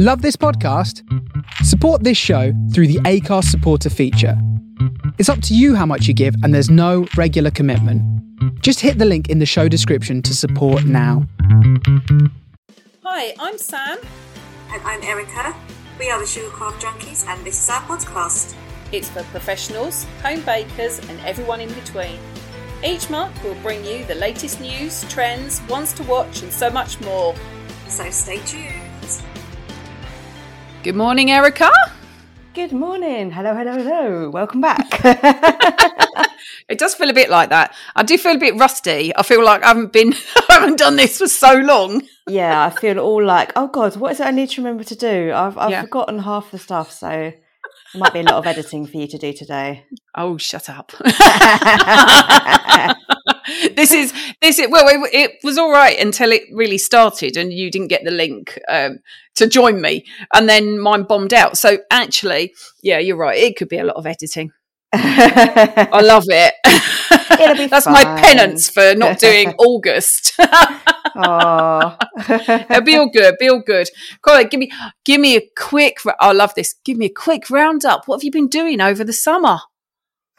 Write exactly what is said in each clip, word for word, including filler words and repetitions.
Love this podcast? Support this show through the Acast supporter feature. It's up to you how much you give, and there's no regular commitment. Just hit the link in the show description to support now. Hi, I'm Sam. And I'm Erica. We are the Sugarcraft Junkies, and this is our podcast. It's for professionals, home bakers, and everyone in between. Each month we'll bring you the latest news, trends, ones to watch, and so much more. So stay tuned. Good morning, Erica. Good morning. Hello, hello, hello. Welcome back. It does feel a bit like that. I do feel a bit rusty. I feel like I haven't been, I haven't done this for so long. Yeah, I feel all like, oh God, what is it I need to remember to do? I've, I've yeah. forgotten half the stuff, so... There might be a lot of editing for you to do today. Oh, shut up. This is, this is, well, it, it was all right until it really started and you didn't get the link um, to join me. And then mine bombed out. So actually, yeah, you're right. It could be a lot of editing. I love it. It'll be That's fine. My penance for not doing August. Oh, it'll be all good. Be all good. Come on, give me, give me a quick. I love this. Give me a quick roundup. What have you been doing over the summer?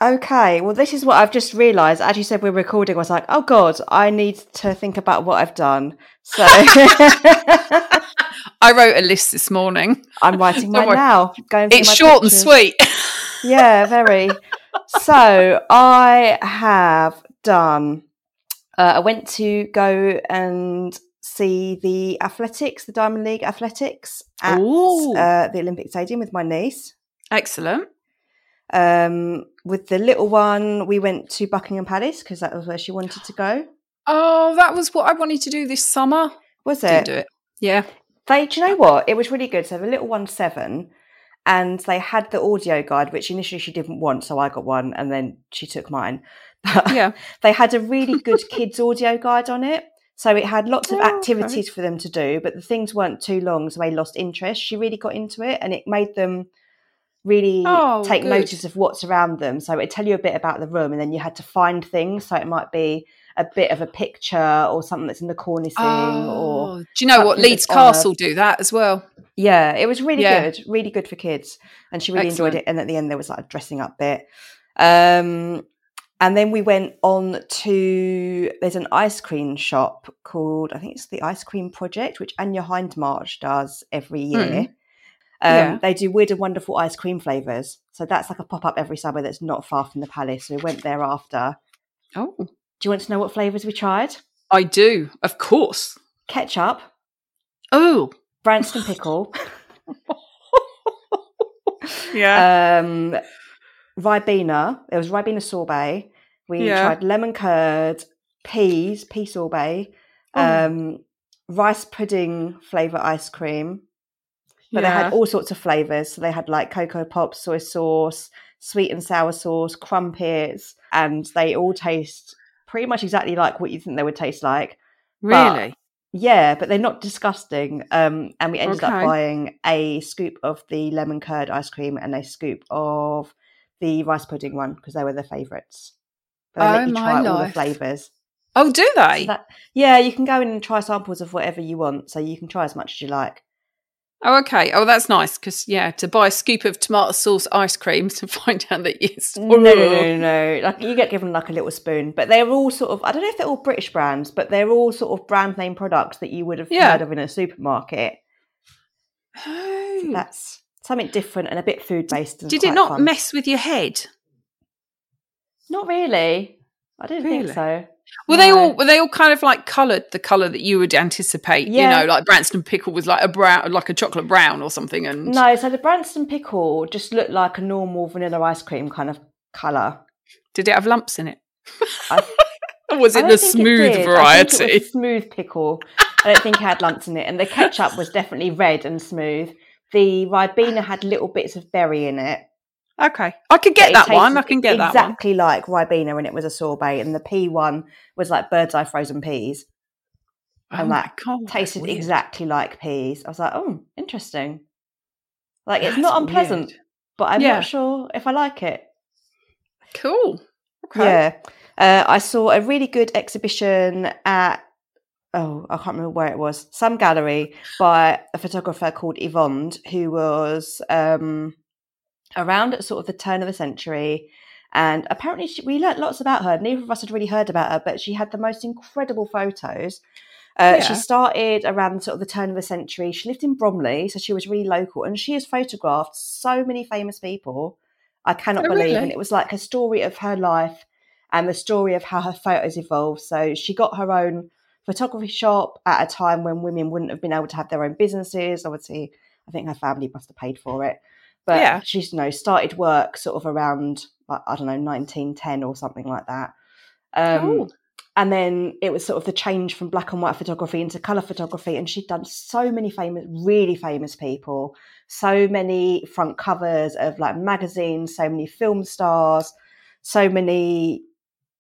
Okay. Well, this is what I've just realised. As you said, we're recording. I was like, oh God, I need to think about what I've done. So I wrote a list this morning. I'm writing mine now. Going it's short pictures. And sweet. Yeah, very. So I have done, uh, I went to go and see the athletics, the Diamond League athletics at uh, the Olympic Stadium with my niece. Excellent. Um, with the little one, we went to Buckingham Palace because that was where she wanted to go. Oh, that was what I wanted to do this summer. Was it? Didn't do it. Yeah. They, do you know what? It was really good. So the little one's seven. And they had the audio guide, which initially she didn't want, so I got one, and then she took mine. But yeah. They had a really good kids' audio guide on it, so it had lots of activities oh, okay. for them to do, but the things weren't too long, so they lost interest. She really got into it, and it made them really oh, take good. notice of what's around them. So it'd tell you a bit about the room, and then you had to find things, so it might be a bit of a picture or something that's in the cornicing. Oh, or do you know what? Leeds Castle do that as well. Yeah, it was really yeah. good, really good for kids. And she really Excellent. enjoyed it. And at the end, there was like a dressing up bit. Um, and then we went on to, there's an ice cream shop called, I think it's the Ice Cream Project, which Anya Hindmarch does every year. Mm. Um, yeah. They do weird and wonderful ice cream flavours. So that's like a pop-up every summer that's not far from the palace. So we went there after. Oh. Do you want to know what flavours we tried? I do, of course. Ketchup. Oh, Branston pickle. Yeah. Um, Ribena. It was Ribena sorbet. We yeah. tried lemon curd, peas, pea sorbet, oh. um, rice pudding flavour ice cream. But yeah. they had all sorts of flavours. So they had like Cocoa Pops, soy sauce, sweet and sour sauce, crumpets. And they all taste pretty much exactly like what you think they would taste like. Really? But yeah, but they're not disgusting. Um, and we ended okay. up buying a scoop of the lemon curd ice cream and a scoop of the rice pudding one because they were the favourites. They oh, let you try all the flavours. Oh, do they? So that, yeah, you can go in and try samples of whatever you want. So you can try as much as you like. Oh, okay. Oh, that's nice because, yeah, to buy a scoop of tomato sauce ice cream to find out that it's... No, no, no, no. Like, you get given like a little spoon. But they're all sort of... I don't know if they're all British brands, but they're all sort of brand name products that you would have yeah. heard of in a supermarket. Oh. So that's something different and a bit food-based. Did it not fun. mess with your head? Not really. I didn't really? think so. Were no. they all were they all kind of like coloured the colour that you would anticipate? Yeah. You know, like Branston pickle was like a brown, like a chocolate brown or something. And no, so the Branston pickle just looked like a normal vanilla ice cream kind of colour. Did it have lumps in it? I, or was it the smooth it variety? I think it was smooth pickle. I don't think it had lumps in it. And the ketchup was definitely red and smooth. The Ribena had little bits of berry in it. Okay, I could get that one. I can get that one. Exactly like Ribena when it was a sorbet, and the pea one was like bird's eye frozen peas. And that tasted exactly like peas. I was like, oh, interesting. Like, it's not unpleasant, but I'm not sure if I like it. Cool. Okay. Yeah. Uh, I saw a really good exhibition at oh, I can't remember where it was, some gallery by a photographer called Yvonde, who was um, around at sort of the turn of the century. And apparently she, we learnt lots about her. Neither of us had really heard about her, but she had the most incredible photos. Uh, yeah. She started around sort of the turn of the century. She lived in Bromley, so she was really local. And she has photographed so many famous people. I cannot oh, believe. Really? And it was like a story of her life and the story of how her photos evolved. So she got her own photography shop at a time when women wouldn't have been able to have their own businesses. Obviously, I think her family must have paid for it. But yeah. she's, you know, started work sort of around, I don't know, nineteen ten or something like that. Um cool. And then it was sort of the change from black and white photography into colour photography. And she'd done so many famous, really famous people, so many front covers of like magazines, so many film stars, so many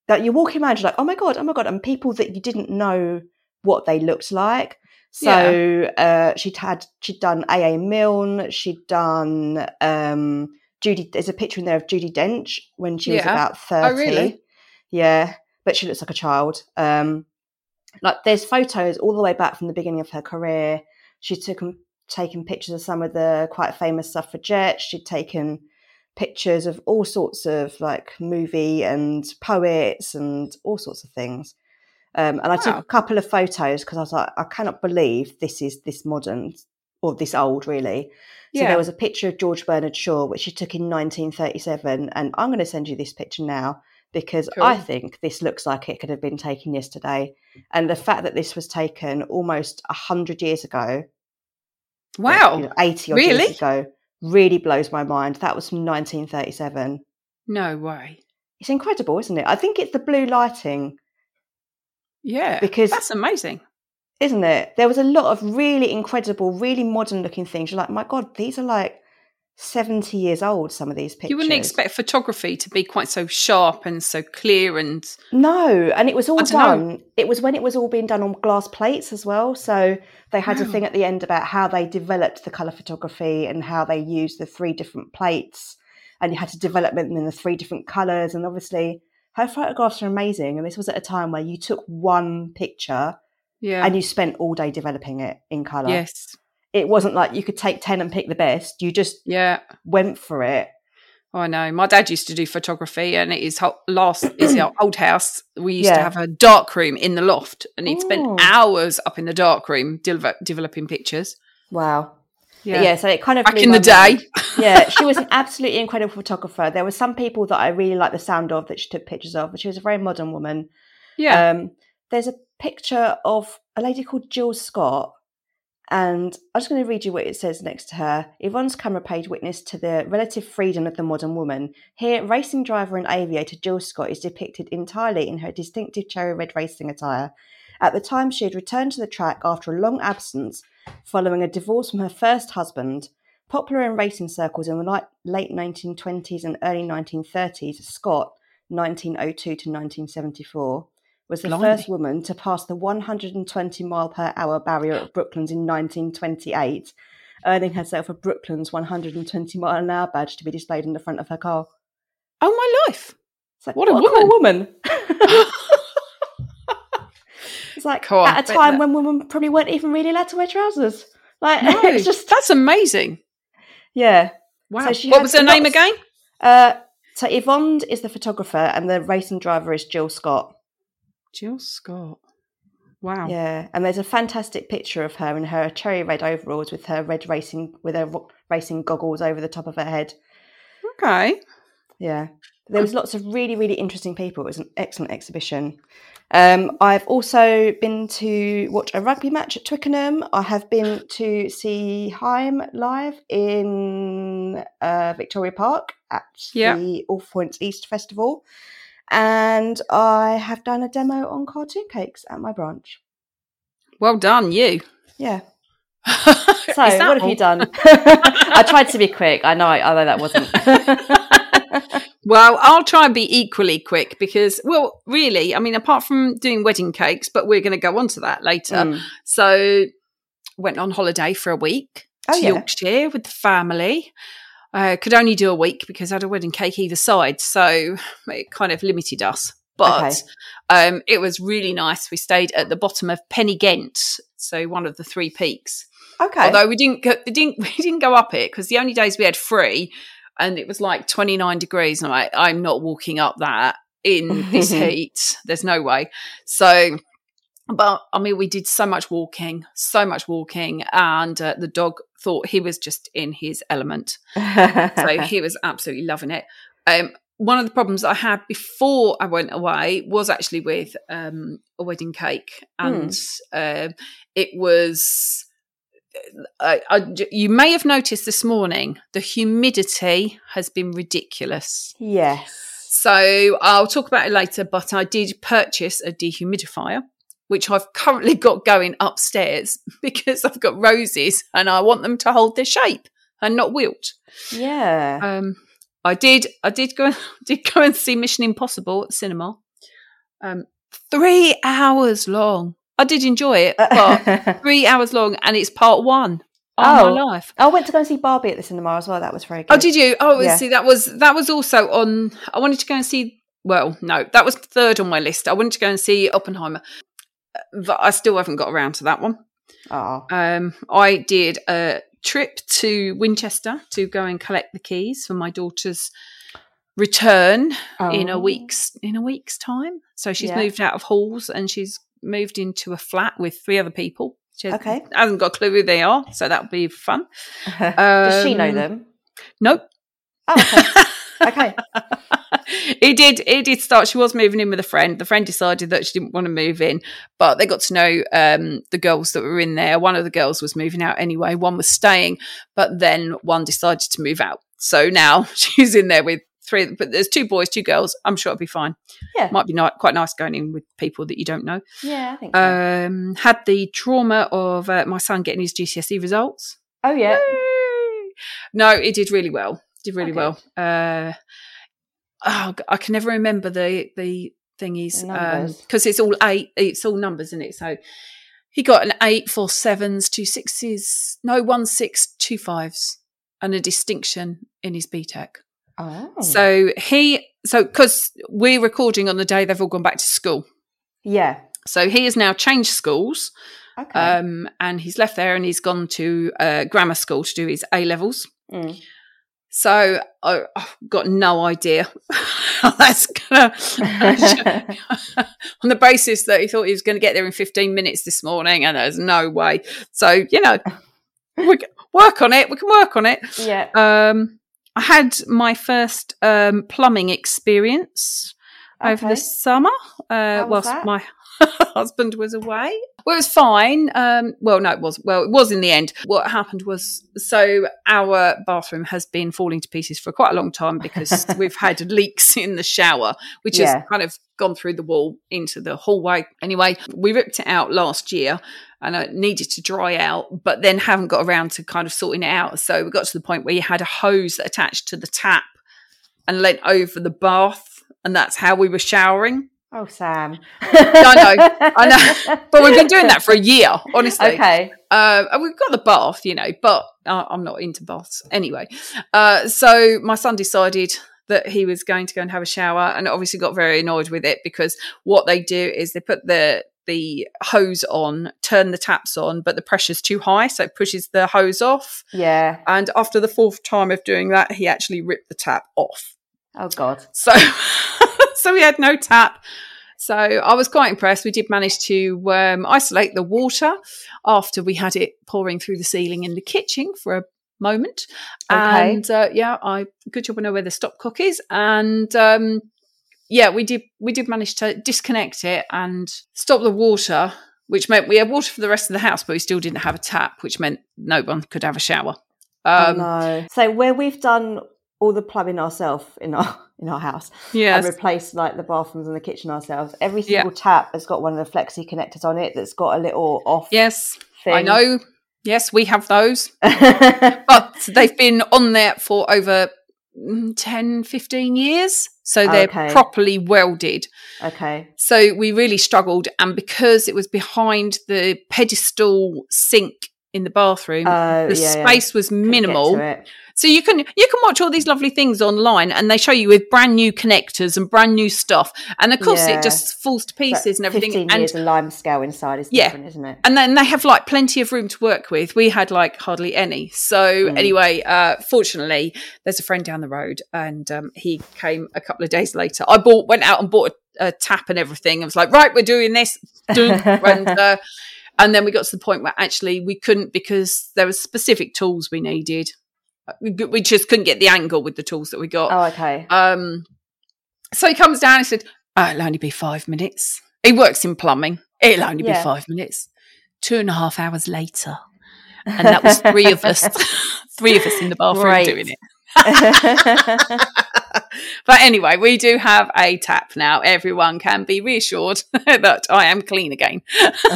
that you're walking around, you're like, oh my God, oh my God. And people that you didn't know what they looked like. So yeah. uh, she'd had, she'd done A A Milne, she'd done um, Judy. There's a picture in there of Judi Dench when she yeah. was about thirty. Oh, really? Yeah. But she looks like a child. Um, like there's photos all the way back from the beginning of her career. She'd took, taken pictures of some of the quite famous suffragettes. She'd taken pictures of all sorts of like movie and poets and all sorts of things. Um, and I wow. took a couple of photos because I was like, I cannot believe this is this modern or this old, really. So yeah. there was a picture of George Bernard Shaw, which she took in nineteen thirty-seven. And I'm going to send you this picture now, because cool. I think this looks like it could have been taken yesterday. And the fact that this was taken almost one hundred years ago, wow, like, you know, eighty odd really? years ago, really blows my mind. That was from nineteen thirty-seven. No way. It's incredible, isn't it? I think it's the blue lighting. Yeah, because that's amazing. Isn't it? There was a lot of really incredible, really modern looking things. You're like, my God, these are like seventy years old, some of these pictures. You wouldn't expect photography to be quite so sharp and so clear and... No, and it was all done. Know. It was when it was all being done on glass plates as well. So they had wow. a thing at the end about how they developed the colour photography and how they used the three different plates, and you had to develop them in the three different colours. And obviously her photographs are amazing. And this was at a time where you took one picture yeah. and you spent all day developing it in colour. Yes. It wasn't like you could take ten and pick the best. You just yeah. went for it. Oh, I know. My dad used to do photography, and it is whole, last is our old house. We used yeah. to have a dark room in the loft, and he'd spent Ooh. hours up in the dark room de- developing pictures. Wow. Yeah. yeah. So it kind of back in the day. Yeah, she was an absolutely incredible photographer. There were some people that I really liked the sound of that she took pictures of, but she was a very modern woman. Yeah. Um, there's a picture of a lady called Jill Scott. And I'm just going to read you what it says next to her. Yvonne's camera page witnessed to the relative freedom of the modern woman. Here, racing driver and aviator Jill Scott is depicted entirely in her distinctive cherry red racing attire. At the time, she had returned to the track after a long absence following a divorce from her first husband. Popular in racing circles in the late nineteen twenties and early nineteen thirties, Scott, nineteen oh two to nineteen seventy-four, was the Blimey. first woman to pass the one hundred twenty mile per hour barrier at Brooklands in nineteen twenty-eight, earning herself a Brooklands one hundred twenty mile an hour badge to be displayed in the front of her car. Oh, my life. It's like, what, what a woman. Cool woman. It's like cool, at a time that... when women probably weren't even really allowed to wear trousers. Like, no, it's just... That's amazing. Yeah. Wow. So she what was her name lots... again? Uh, so Yvonne is the photographer and the racing driver is Jill Scott. Jill Scott. Wow. Yeah, and there's a fantastic picture of her in her cherry red overalls with her red racing with her ro- racing goggles over the top of her head. Okay. Yeah. There was lots of really, really interesting people. It was an excellent exhibition. Um, I've also been to watch a rugby match at Twickenham. I have been to see Haim live in uh, Victoria Park at yeah. the All Points East Festival. And I have done a demo on cartoon cakes at my branch. Well done, you. Yeah. So, what all? have you done? I tried to be quick. I know I, I know that wasn't. Well, I'll try and be equally quick because, well, really, I mean, apart from doing wedding cakes, but we're going to go on to that later. Mm. So, went on holiday for a week oh, to yeah. Yorkshire with the family. I uh, could only do a week because I had a wedding cake either side, so it kind of limited us. But okay. um, it was really nice. We stayed at the bottom of Penny Ghent, so one of the three peaks. Okay. Although we didn't go, we didn't we didn't go up it because the only days we had free, and it was like twenty-nine degrees, and I'm like, I'm not walking up that in this heat. There's no way. So, but I mean, we did so much walking, so much walking, and uh, the dog thought he was just in his element. So he was absolutely loving it. Um, One of the problems I had before I went away was actually with um, a wedding cake, and mm. uh, it was. I, I, you may have noticed this morning the humidity has been ridiculous. Yes. So I'll talk about it later, but I did purchase a dehumidifier, which I've currently got going upstairs because I've got roses and I want them to hold their shape and not wilt. Yeah. Um. I did. I did go. Did go and see Mission Impossible at the cinema. Um, three hours long. I did enjoy it, but three hours long, and it's part one. Oh, my life! I went to go and see Barbie at the cinema as well. That was very good. Oh, did you? Oh, yeah. See, that was that was also on. I wanted to go and see. Well, no, that was third on my list. I wanted to go and see Oppenheimer, but I still haven't got around to that one. Oh. Um, I did a trip to Winchester to go and collect the keys for my daughter's return oh. in a week's in a week's time. So she's yeah. moved out of halls and she's moved into a flat with three other people. She okay. hasn't got a clue who they are, so that'll be fun. um, Does she know them? Nope. Oh, okay. okay. It did. It did start. She was moving in with a friend. The friend decided that she didn't want to move in, but they got to know um, the girls that were in there. One of the girls was moving out anyway. One was staying, but then one decided to move out. So now she's in there with three. But there's two boys, two girls. I'm sure it'll be fine. Yeah, might be not, quite nice going in with people that you don't know. Yeah, I think so. Um, had the trauma of uh, my son getting his G C S E results. Oh yeah. Yay! No, it did really well. Did really okay. well. Uh, oh, I can never remember the the thingies because um, it's all eight. It's all numbers, isn't it? So he got an eight, four sevens, two sixes, no one six, two fives, and a distinction in his B TEC. Oh, so he so because we're recording on the day they've all gone back to school. Yeah. So he has now changed schools. Okay. Um, and he's left there and he's gone to uh, grammar school to do his A levels. Mm. So I, I've got no idea how that's going to – on the basis that he thought he was going to get there in fifteen minutes this morning and there's no way. So, you know, we can work on it. We can work on it. Yeah. Um, I had my first um, plumbing experience okay. over the summer uh, whilst that? my husband was away. Well, it was fine. Um, well, no, it was. Well, it was in the end. What happened was, so our bathroom has been falling to pieces for quite a long time because we've had leaks in the shower, which yeah. has kind of gone through the wall into the hallway. Anyway, we ripped it out last year and it needed to dry out, but then haven't got around to kind of sorting it out. So we got to the point where you had a hose attached to the tap and leant over the bath, and that's how we were showering. Oh, Sam. I know, I know. But we've been doing that for a year, honestly. Okay. Uh, we've got the bath, you know, but uh, I'm not into baths anyway. Uh, so my son decided that he was going to go and have a shower and obviously got very annoyed with it because what they do is they put the the hose on, turn the taps on, but the pressure's too high, so it pushes the hose off. Yeah. And after the fourth time of doing that, he actually ripped the tap off. Oh, God. So... So we had no tap. So I was quite impressed. We did manage to um, isolate the water after we had it pouring through the ceiling in the kitchen for a moment. Okay. And uh, yeah, I good job I know where the stop cock is. And um, yeah, we did we did manage to disconnect it and stop the water, which meant we had water for the rest of the house, but we still didn't have a tap, which meant no one could have a shower. Um, oh no. So where we've done all the plumbing ourselves in our in our house. Yes. And replace like the bathrooms and the kitchen ourselves. Every single yeah. tap has got one of the flexi connectors on it that's got a little off. Yes. Thing. I know. Yes, we have those. But they've been on there for over ten, fifteen years. So they're okay. properly welded. Okay. So we really struggled, and because it was behind the pedestal sink in the bathroom, uh, the yeah, space yeah. was minimal. So you can you can watch all these lovely things online, and they show you with brand new connectors and brand new stuff. And of course, yeah. it just falls to pieces but and everything. fifteen years and a lime scale inside is yeah. different, isn't it? And then they have like plenty of room to work with. We had like hardly any. So mm. anyway, uh, fortunately, there's a friend down the road, and um, he came a couple of days later. I bought went out and bought a, a tap and everything. I was like, right, we're doing this, and. Uh, And then we got to the point where actually we couldn't, because there were specific tools we needed. We just couldn't get the angle with the tools that we got. Oh, okay. Um, so he comes down and said, oh, it'll only be five minutes. He works in plumbing. It'll only yeah. be five minutes. Two and a half hours later. And that was three of us, three of us in the bathroom Great. doing it. But anyway, we do have a tap now. Everyone can be reassured that I am clean again. So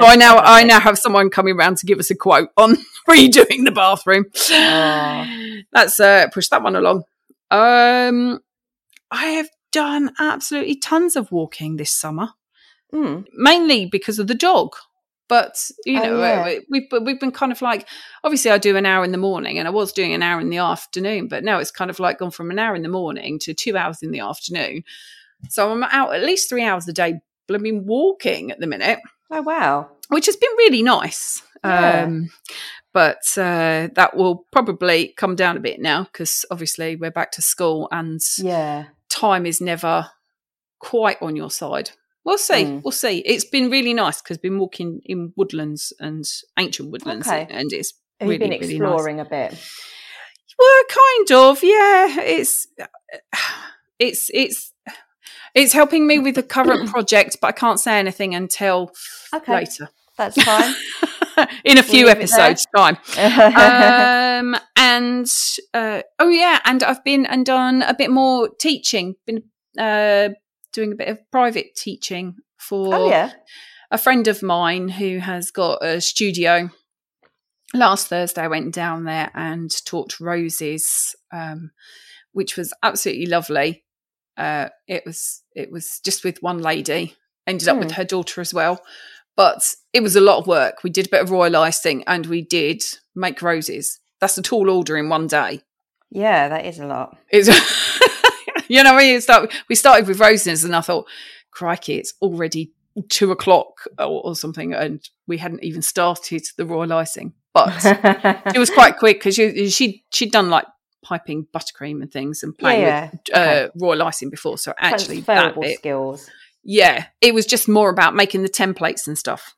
I now I now have someone coming round to give us a quote on redoing the bathroom. Oh. That's uh, push that one along. Um, I have done absolutely tons of walking this summer, mm. mainly because of the dog. But, you know, oh, yeah. we've, we've been kind of like, obviously I do an hour in the morning, and I was doing an hour in the afternoon, but now it's kind of like gone from an hour in the morning to two hours in the afternoon. So I'm out at least three hours a day blooming walking at the minute. Oh, wow. Which has been really nice. Yeah. Um, but uh, that will probably come down a bit now, because obviously we're back to school, and yeah. time is never quite on your side. We'll see. Mm. We'll see. It's been really nice, because I've been walking in woodlands and ancient woodlands, okay. and it's Have really, really nice. Have you been exploring really nice. a bit? Well, kind of, yeah. It's it's it's it's helping me with the current project, but I can't say anything until okay. later. That's fine. In a few episodes' time. um, and uh, oh yeah, and I've been and done a bit more teaching. Been. Uh, doing a bit of private teaching for oh, yeah. a friend of mine who has got a studio. Last Thursday I went down there and taught roses, um, which was absolutely lovely. Uh, it was it was just with one lady. Ended mm. up with her daughter as well. But it was a lot of work. We did a bit of royal icing, and we did make roses. That's a tall order in one day. Yeah, that is a lot. It's You know, we, start, we started with roses, and I thought, crikey, it's already two o'clock or, or something, and we hadn't even started the royal icing. But it was quite quick, because she, she, she'd done, like, piping buttercream and things and playing yeah, yeah. with uh, okay. royal icing before. So actually that bit, skills. Yeah, it was just more about making the templates and stuff.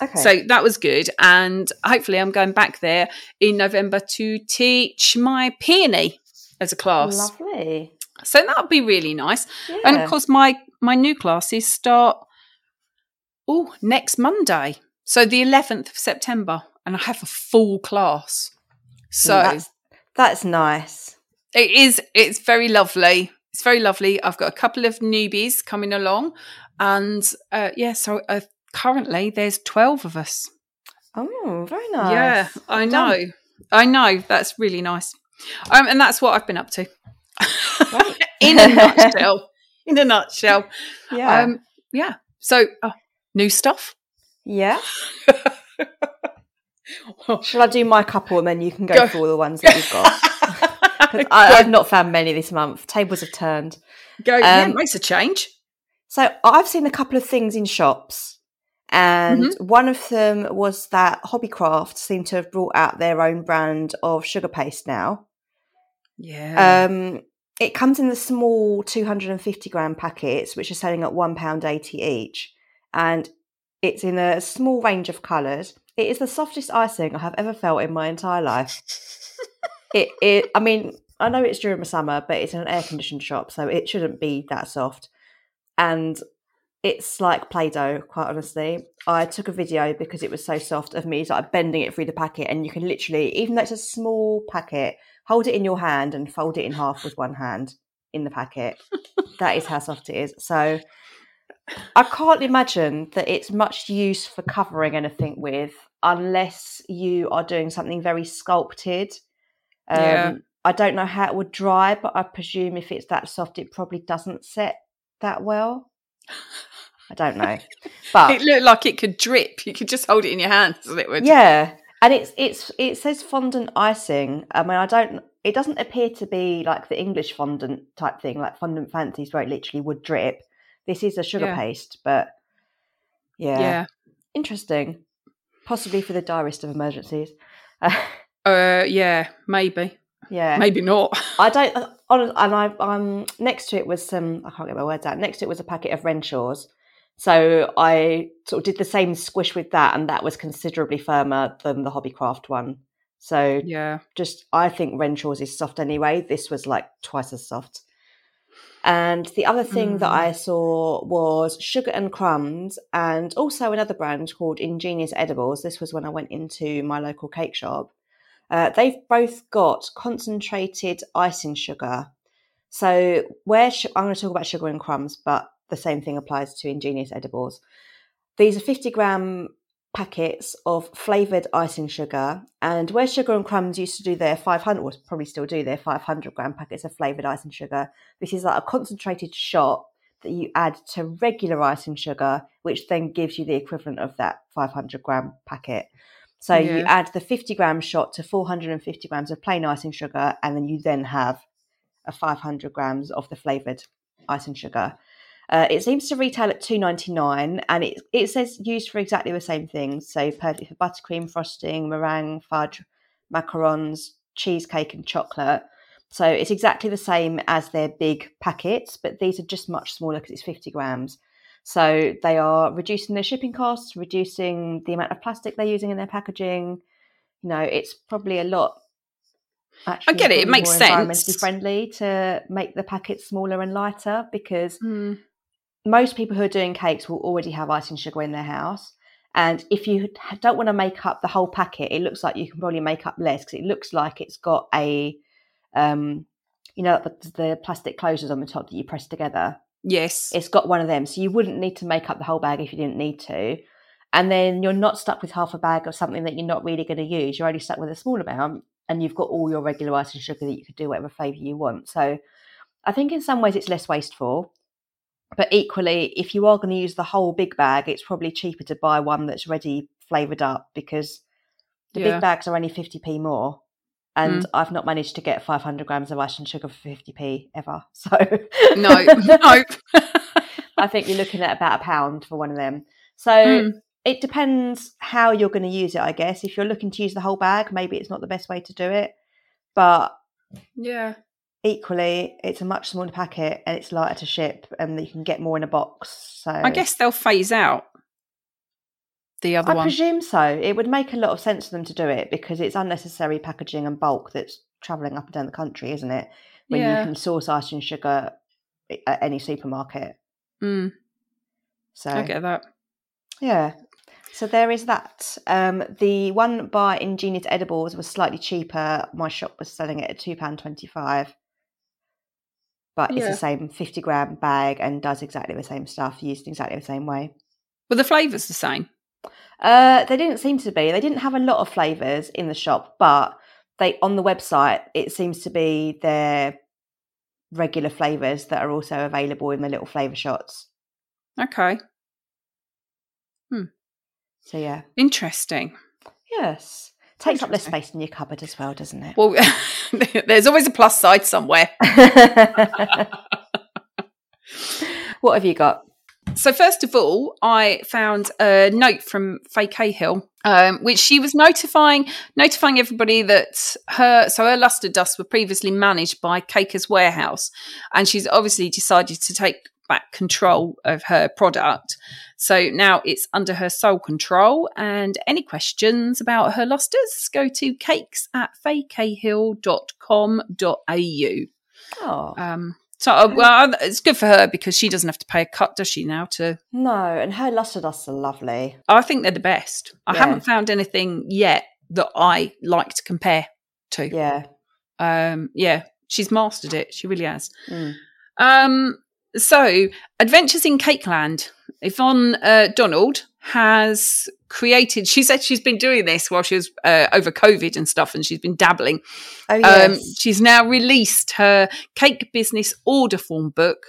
Okay. So that was good, and hopefully I'm going back there in November to teach my peony as a class. Lovely. So that would be really nice. Yeah. And, of course, my, my new classes start, oh, next Monday. So the eleventh of September, and I have a full class. So yeah, that's, that's nice. It is. It's very lovely. It's very lovely. I've got a couple of newbies coming along. And, uh, yeah, so uh, currently there's twelve of us. Oh, very nice. Yeah, I well know. Done. I know. That's really nice. Um, and that's what I've been up to. Right. in a nutshell in a nutshell yeah um yeah so uh, new stuff yeah Shall I do my couple, and then you can go, go. for all the ones that you've got? Because I've not found many this month. Tables have turned. Go um, yeah, makes a change. So I've seen a couple of things in shops, and mm-hmm. one of them was that Hobbycraft seem to have brought out their own brand of sugar paste now. Yeah. Um, it comes in the small two hundred fifty gram packets, which are selling at one pound eighty each. And it's in a small range of colours. It is the softest icing I have ever felt in my entire life. it, it, I mean, I know it's during the summer, but it's in an air-conditioned shop, so it shouldn't be that soft. And it's like Play-Doh, quite honestly. I took a video because it was so soft of me like bending it through the packet, and you can literally, even though it's a small packet, hold it in your hand and fold it in half with one hand in the packet. That is how soft it is. So I can't imagine that it's much use for covering anything with, unless you are doing something very sculpted. Um, yeah. I don't know how it would dry, but I presume if it's that soft, it probably doesn't set that well. I don't know. But it looked like it could drip. You could just hold it in your hands and it would. Yeah. And it's it's it says fondant icing. I mean, I don't. It doesn't appear to be like the English fondant type thing, like fondant fancies where it literally would drip. This is a sugar yeah. paste, but yeah. yeah, interesting. Possibly for the direst of emergencies. uh, yeah, maybe. Yeah, maybe not. I don't. And I um next to it was some. I can't get my words out. Next to it was a packet of Renshaws. So I sort of did the same squish with that, and that was considerably firmer than the Hobbycraft one. So yeah, just I think Renshaw's is soft anyway. This was like twice as soft. And the other thing mm. that I saw was Sugar and Crumbs, and also another brand called Ingenious Edibles. This was when I went into my local cake shop. Uh, they've both got concentrated icing sugar. So where sh- I'm going to talk about Sugar and Crumbs, but the same thing applies to Ingenious Edibles. These are fifty gram packets of flavoured icing sugar. And where Sugar and Crumbs used to do their five hundred, or probably still do their five hundred gram packets of flavoured icing sugar, this is like a concentrated shot that you add to regular icing sugar, which then gives you the equivalent of that five hundred gram packet. So yeah. you add the fifty gram shot to four hundred fifty grams of plain icing sugar, and then you then have a five hundred grams of the flavoured icing sugar. Uh, it seems to retail at two ninety-nine, and it it says used for exactly the same things. So perfect for buttercream, frosting, meringue, fudge, macarons, cheesecake and chocolate. So it's exactly the same as their big packets, but these are just much smaller because it's fifty grams. So they are reducing their shipping costs, reducing the amount of plastic they're using in their packaging. You know, it's probably a lot. Actually, I get it. It makes sense. Environmentally friendly to make the packets smaller and lighter, because mm. most people who are doing cakes will already have icing sugar in their house. And if you don't want to make up the whole packet, it looks like you can probably make up less, because it looks like it's got a, um, you know, the, the plastic closures on the top that you press together. Yes. It's got one of them. So you wouldn't need to make up the whole bag if you didn't need to. And then you're not stuck with half a bag of something that you're not really going to use. You're only stuck with a small amount. And you've got all your regular icing sugar that you could do whatever flavour you want. So I think in some ways it's less wasteful. But equally, if you are going to use the whole big bag, it's probably cheaper to buy one that's already flavoured up, because the yeah. big bags are only fifty p more. And mm. I've not managed to get five hundred grams of icing sugar for fifty p ever. So no, no. I think you're looking at about a pound for one of them. So... Mm. It depends how you're going to use it, I guess. If you're looking to use the whole bag, maybe it's not the best way to do it. But yeah, equally, it's a much smaller packet and it's lighter to ship, and you can get more in a box. So I guess they'll phase out the other I one. I presume so. It would make a lot of sense for them to do it, because it's unnecessary packaging and bulk that's travelling up and down the country, isn't it? When yeah. you can source icing sugar at any supermarket. Mm. So I get that. Yeah. So there is that. Um, the one by Ingenious Edibles was slightly cheaper. My shop was selling it at two pounds twenty-five. But yeah. it's the same fifty gram bag and does exactly the same stuff, used exactly the same way. Were the flavours the same? Uh, they didn't seem to be. They didn't have a lot of flavours in the shop, but they on the website it seems to be their regular flavours that are also available in the little flavour shots. Okay. Hmm. So yeah, interesting. Yes, takes up less space in your cupboard as well, doesn't it? Well, there's always a plus side somewhere. What have you got? So first of all, I found a note from Faye Cahill, um, which she was notifying notifying everybody that her so her luster dusts were previously managed by Caker's Warehouse, and she's obviously decided to take back control of her product. So now it's under her sole control, and any questions about her lusters go to cakes at faycahill dot com dot a u. oh um so uh, well it's good for her, because she doesn't have to pay a cut, does she, now? To no and her luster dusts are lovely. I think they're the best. I yeah. haven't found anything yet that I like to compare to. yeah um yeah she's mastered it, she really has. mm. um So, Adventures in Cakeland. Yvonne uh, Donald has created, she said she's been doing this while she was uh, over COVID and stuff, and she's been dabbling. Oh, yes. Um, she's now released her cake business order form book,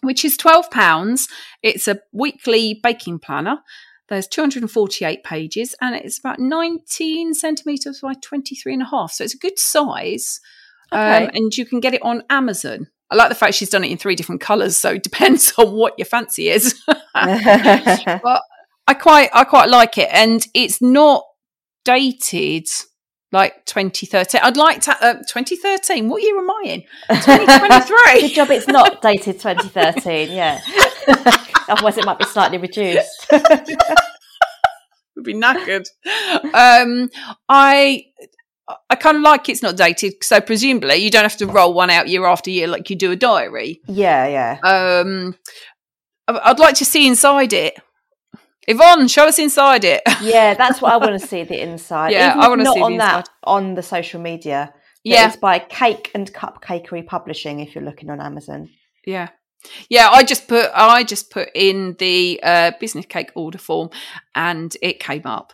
which is twelve pounds. It's a weekly baking planner There's two hundred forty-eight pages, and it's about nineteen centimetres by twenty-three and a half. So it's a good size, okay. um, and you can get it on Amazon. I like the fact she's done it in three different colours, so it depends on what your fancy is. But I quite, I quite like it, and it's not dated like twenty thirteen. I'd like to uh, twenty thirteen. What year am I in? twenty twenty-three. Good job, it's not dated twenty thirteen. Yeah, otherwise it might be slightly reduced. It'd be knackered. Um, I. I kind of like it's not dated, so presumably you don't have to roll one out year after year like you do a diary. Yeah, yeah. Um, I'd like to see inside it. Yvonne, show us inside it. Yeah, that's what I want to see, the inside. Yeah, even I want to see the inside. Not on that, on the social media. Yeah. It's by Cake and Cupcakery Publishing if you're looking on Amazon. Yeah. Yeah, I just put I just put in the uh, business cake order form and it came up.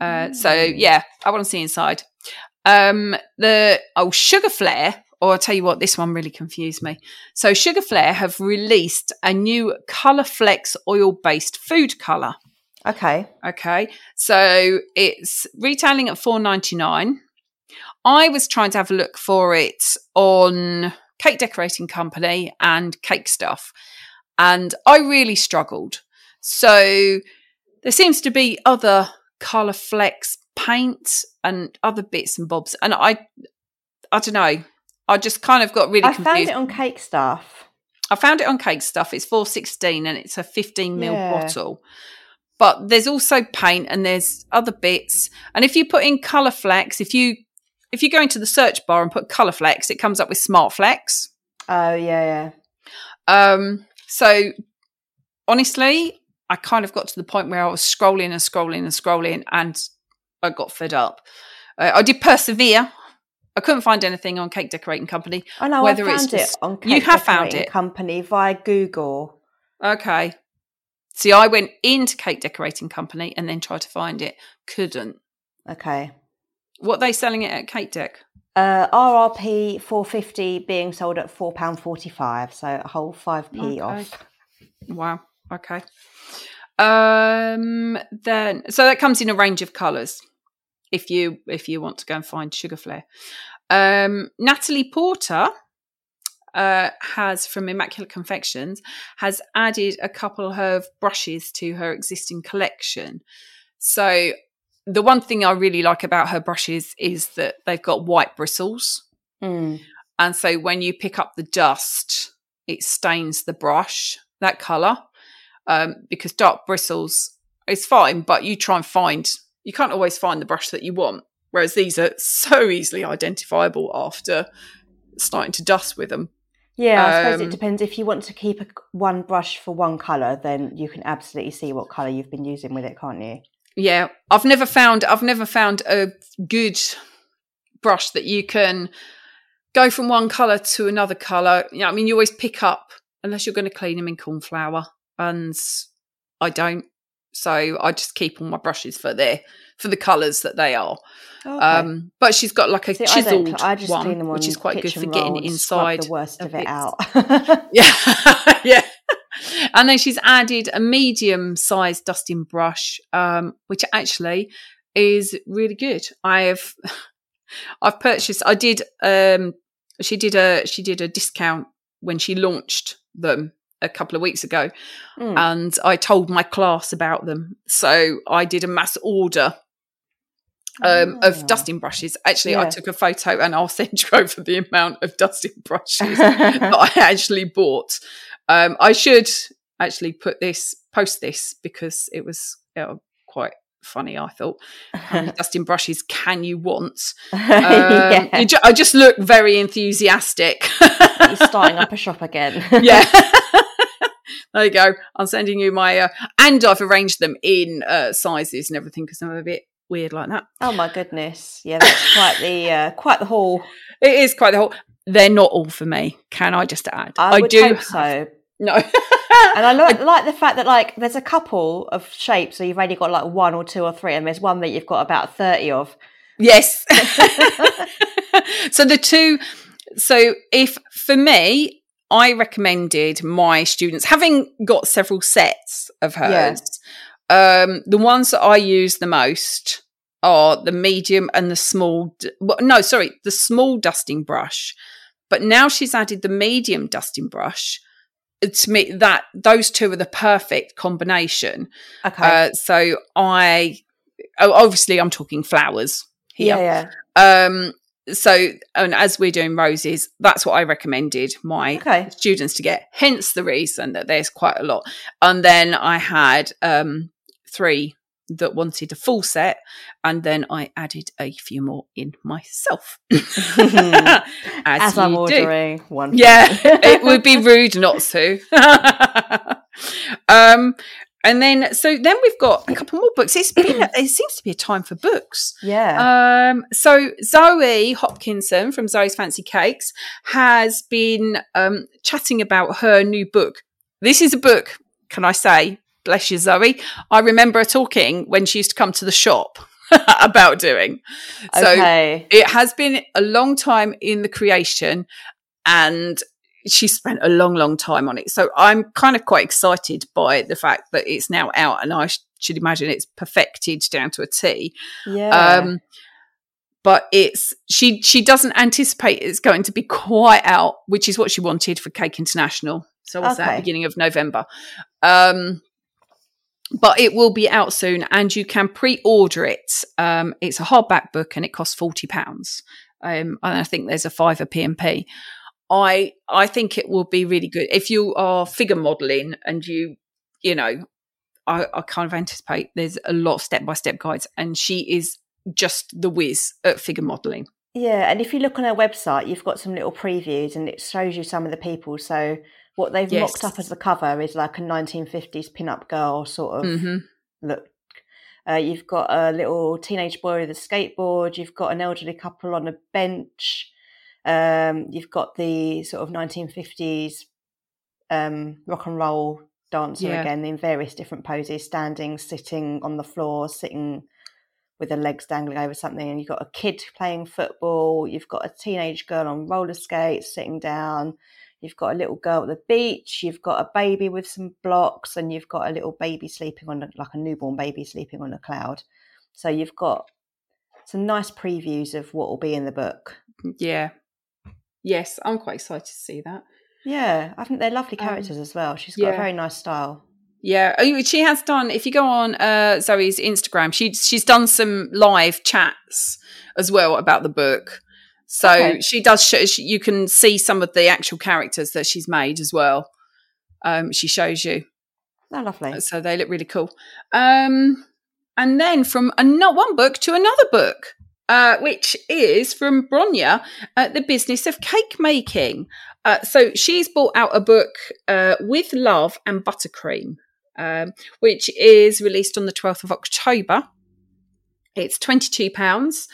Uh, so yeah, I want to see inside. Um, the oh Sugarflair, or I'll tell you what, this one really confused me. So Sugarflair have released a new ColourFlex oil-based food colour. Okay, okay. So it's retailing at four ninety-nine. I was trying to have a look for it on Cake Decorating Company and Cake Stuff, and I really struggled. So there seems to be other ColourFlex paint and other bits and bobs, and I I don't know, I just kind of got really I confused. I found it on Cake Stuff. I found it on Cake Stuff. It's four sixteen and it's a fifteen mil yeah. bottle, but there's also paint and there's other bits, and if you put in ColourFlex, if you if you go into the search bar and put ColourFlex, it comes up with SmartFlex. Oh yeah, yeah. Um, so honestly I kind of got to the point where I was scrolling and scrolling and scrolling, and I got fed up. Uh, I did persevere. I couldn't find anything on Cake Decorating Company. I know, I found it on Cake Decorating Company. You have found it? Company via Google. Okay. See, I went into Cake Decorating Company and then tried to find it. Couldn't. Okay. What are they selling it at Cake Dec? Uh, R R P four fifty being sold at four pounds forty-five, so a whole five p okay. off. Wow. Okay. Um, then so that comes in a range of colours if you if you want to go and find Sugarflair. Um, Natalie Porter uh, has from Immaculate Confections has added a couple of brushes to her existing collection. So the one thing I really like about her brushes is that they've got white bristles, mm. and so when you pick up the dust, it stains the brush that colour. Um, because dark bristles is fine, but you try and find, you can't always find the brush that you want, whereas these are so easily identifiable after starting to dust with them. Yeah, um, I suppose it depends. If you want to keep a, one brush for one colour, then you can absolutely see what colour you've been using with it, can't you? Yeah, I've never found, I've never found a good brush that you can go from one colour to another colour. You know, I mean, you always pick up, unless you're going to clean them in corn flour. And I don't, so I just keep all my brushes for there for the colours that they are. Okay. Um, but she's got like a See, chiseled I I just one, on which is quite good for getting it inside. The worst of it out. yeah, yeah. And then she's added a medium-sized dusting brush, um, which actually is really good. I have, I've purchased. I did. Um, she did a she did a discount when she launched them a couple of weeks ago, mm. and I told my class about them, so I did a mass order um oh. of dusting brushes. Actually, yeah. I took a photo and I'll send you over the amount of dusting brushes that I actually bought. um I should actually put this post this because it was uh, quite funny, I thought. How many dusting brushes can you want? Um, yeah. you ju- I just look very enthusiastic. You're starting up a shop again. Yeah. There you go. I'm sending you my, uh, and I've arranged them in uh, sizes and everything because I'm a bit weird like that. Oh my goodness! Yeah, that's quite the uh, quite the haul. It is quite the haul. They're not all for me. Can I just add? I, I would do hope so. Have, no, and I like, I like the fact that like there's a couple of shapes, so you've only got like one or two or three, and there's one that you've got about thirty of. Yes. so the two. So if for me. I recommended my students, having got several sets of hers, yeah. Um, the ones that I use the most are the medium and the small. Well, no, sorry, the small dusting brush. But now she's added the medium dusting brush. To me, that those two are the perfect combination. Okay. Uh, so I, obviously, I'm talking flowers here. Yeah, yeah. Um, so, and as we're doing roses, that's what I recommended my okay. students to get. Hence the reason that there's quite a lot. And then I had um, three that wanted a full set, and then I added a few more in myself. as, as I'm ordering do. One. Yeah, it would be rude not to. um, and then, so then we've got a couple more books. It's been, it seems to be a time for books. Yeah. Um. So Zoe Hopkinson from Zoe's Fancy Cakes has been um chatting about her new book. This is a book. Can I say? Bless you, Zoe. I remember her talking when she used to come to the shop about doing. Okay. So it has been a long time in the creation, and she spent a long, long time on it. So I'm kind of quite excited by the fact that it's now out, and I sh- should imagine it's perfected down to a T. Yeah. Um, but it's she she doesn't anticipate it's going to be quite out, which is what she wanted for Cake International. So what's okay. that? Beginning of November. Um But it will be out soon, and you can pre-order it. Um, it's a hardback book, and it costs forty pounds. Um, and I think there's a fiver P and P. I I think it will be really good. If you are figure modelling and you, you know, I, I kind of anticipate there's a lot of step-by-step guides, and she is just the whiz at figure modelling. Yeah, and if you look on her website, you've got some little previews, and it shows you some of the people, so... What they've yes. mocked up as the cover is like a nineteen fifties pin-up girl sort of mm-hmm. look. Uh, you've got a little teenage boy with a skateboard. You've got an elderly couple on a bench. Um, you've got the sort of nineteen fifties um, rock and roll dancer yeah. again in various different poses, standing, sitting on the floor, sitting with their legs dangling over something. And you've got a kid playing football. You've got a teenage girl on roller skates sitting down. You've got a little girl at the beach, you've got a baby with some blocks, and you've got a little baby sleeping on, a, like a newborn baby sleeping on a cloud. So you've got some nice previews of what will be in the book. Yeah. Yes, I'm quite excited to see that. Yeah, I think they're lovely characters um, as well. She's got yeah. a very nice style. Yeah, she has done, if you go on uh, Zoe's Instagram, she she's done some live chats as well about the book. So okay. she does show, she, you can see some of the actual characters that she's made as well. Um, she shows you. They're lovely. So they look really cool. Um, and then from a, not one book to another book, uh, which is from Bronya at The Business of Cake Making. Uh, so she's brought out a book, uh, With Love and Buttercream, um, which is released on the twelfth of October. It's twenty-two pounds.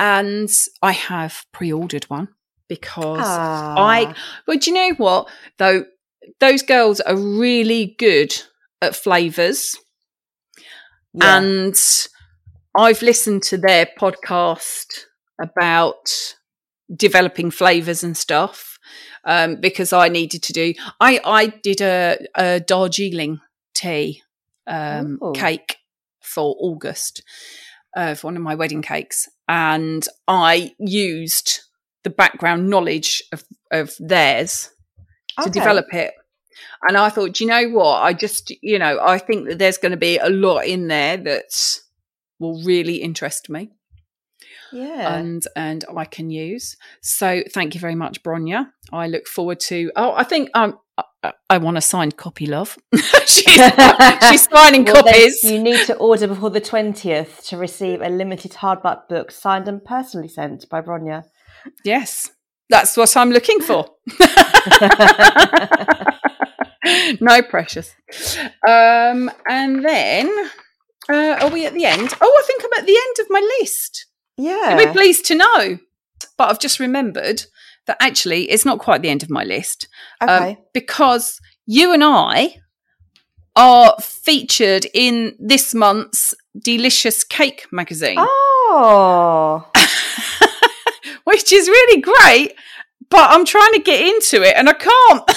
And I have pre-ordered one because ah. I – well, do you know what, though? Those girls are really good at flavours. Yeah. And I've listened to their podcast about developing flavours and stuff um, because I needed to do – I I did a, a Darjeeling tea um, cake for August uh, for one of my wedding cakes. And I used the background knowledge of, of theirs okay. to develop it. And I thought, do you know what? I just, you know, I think that there's going to be a lot in there that will really interest me. Yeah. And and I can use. So thank you very much, Bronya. I look forward to, oh, I think um, I, I want a signed copy, love. she's, she's signing well, copies. You need to order before the twentieth to receive a limited hardback book signed and personally sent by Bronya. Yes, that's what I'm looking for. No precious. Um, and then, uh, are we at the end? Oh, I think I'm at the end of my list. Yeah. You'll be pleased to know. But I've just remembered that actually it's not quite the end of my list. Okay. Um, because you and I are featured in this month's Delicious Cake magazine. Oh. Which is really great, but I'm trying to get into it and I can't.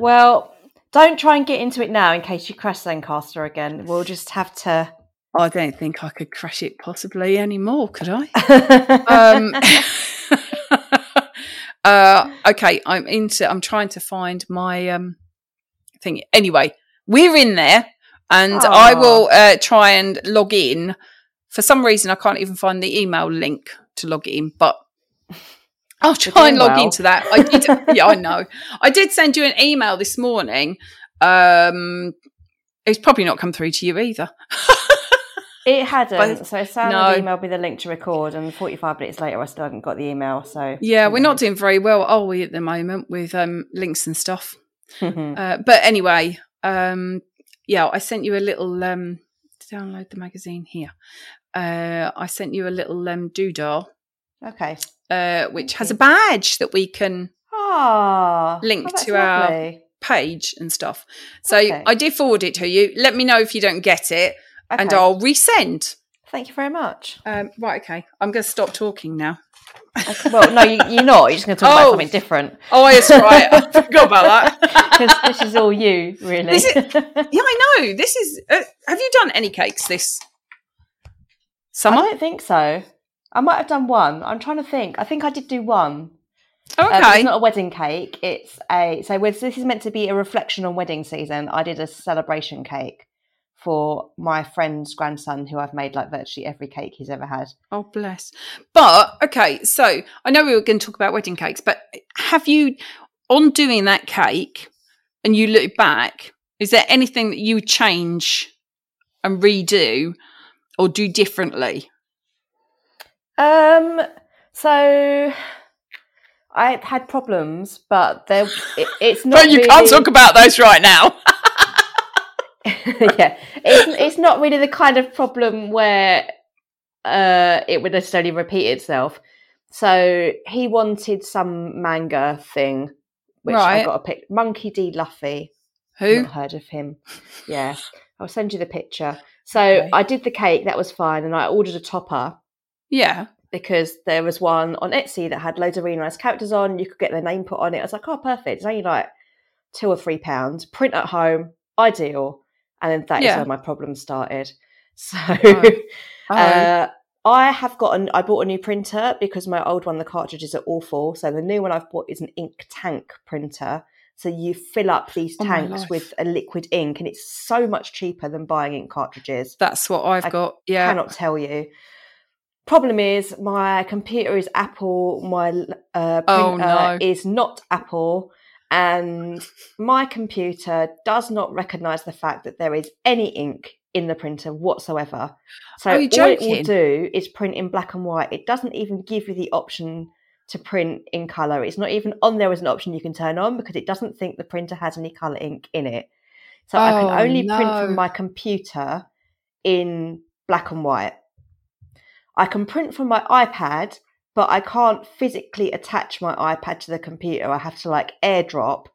Well, Don't try and get into it now in case you crash Zencaster again. We'll just have to... I don't think I could crash it possibly anymore, could I? um, uh, okay, I'm into. I'm trying to find my um, thing. Anyway, we're in there, and Aww. I will uh, try and log in. For some reason, I can't even find the email link to log in, but... I'll try and log well. into that. I did, yeah, I know. I did send you an email this morning. Um, it's probably not come through to you either. It hadn't. But, so Sam no. emailed me the link to record, and forty-five minutes later, I still haven't got the email. So yeah, we're not doing very well, are we, at the moment with um, links and stuff? uh, but anyway, um, yeah, I sent you a little um, download the magazine here. Uh, I sent you a little um, doodah. Okay. Uh, which has a badge that we can oh, link oh, to lovely. Our page and stuff. So okay. I did forward it to you. Let me know if you don't get it, okay. and I'll resend. Thank you very much. Um, right, okay. I'm going to stop talking now. Okay. Well, no, you, you're not. You're just going to talk oh. about something different. Oh, that's right. I forgot about that. Because this is all you, really. Is, yeah, I know. This is. Uh, have you done any cakes this summer? I don't think so. I might have done one. I'm trying to think. I think I did do one. Okay. Um, it's not a wedding cake. It's a so with, this is meant to be a reflection on wedding season. I did a celebration cake for my friend's grandson, who I've made like virtually every cake he's ever had. Oh, bless. But okay, so I know we were going to talk about wedding cakes, but have you on doing that cake and you look back? Is there anything that you change and redo or do differently? Um, so I had problems, but there, it, it's not. But you really... can't talk about those right now. Yeah, it's, it's not really the kind of problem where uh, it would necessarily repeat itself. So he wanted some manga thing, which right. I got a pic. Monkey D. Luffy. Who? Not heard of him? Yeah, I'll send you the picture. So okay. I did the cake. That was fine, and I ordered a topper. Yeah. Because there was one on Etsy that had loads of really nice characters on. You could get their name put on it. I was like, oh, perfect. It's only like two or three pounds. Print at home. Ideal. And then that yeah. is where my problem started. So oh. Oh. Uh, I have got an, I bought a new printer because my old one, the cartridges are awful. So the new one I've bought is an ink tank printer. So you fill up these tanks oh with a liquid ink, and it's so much cheaper than buying ink cartridges. That's what I've I got. Yeah. I cannot tell you. Problem is, my computer is Apple, my uh, printer oh, no. is not Apple, and my computer does not recognise the fact that there is any ink in the printer whatsoever. So all it will do is print in black and white. It doesn't even give you the option to print in colour. It's not even on there as an option you can turn on because it doesn't think the printer has any colour ink in it. So oh, I can only no. print from my computer in black and white. I can print from my iPad, but I can't physically attach my iPad to the computer. I have to like AirDrop,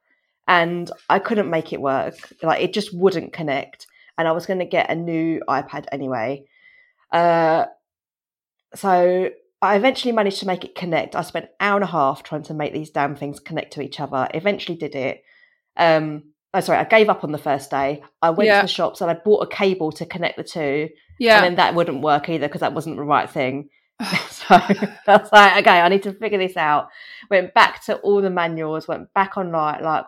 and I couldn't make it work. Like it just wouldn't connect. And I was going to get a new iPad anyway. Uh, so I eventually managed to make it connect. I spent an hour and a half trying to make these damn things connect to each other. Eventually did it. Um, oh, sorry, I gave up on the first day. I went yeah. to the shops and I bought a cable to connect the two. Yeah. And then that wouldn't work either because that wasn't the right thing. So I was like, okay, I need to figure this out. Went back to all the manuals, went back on like, like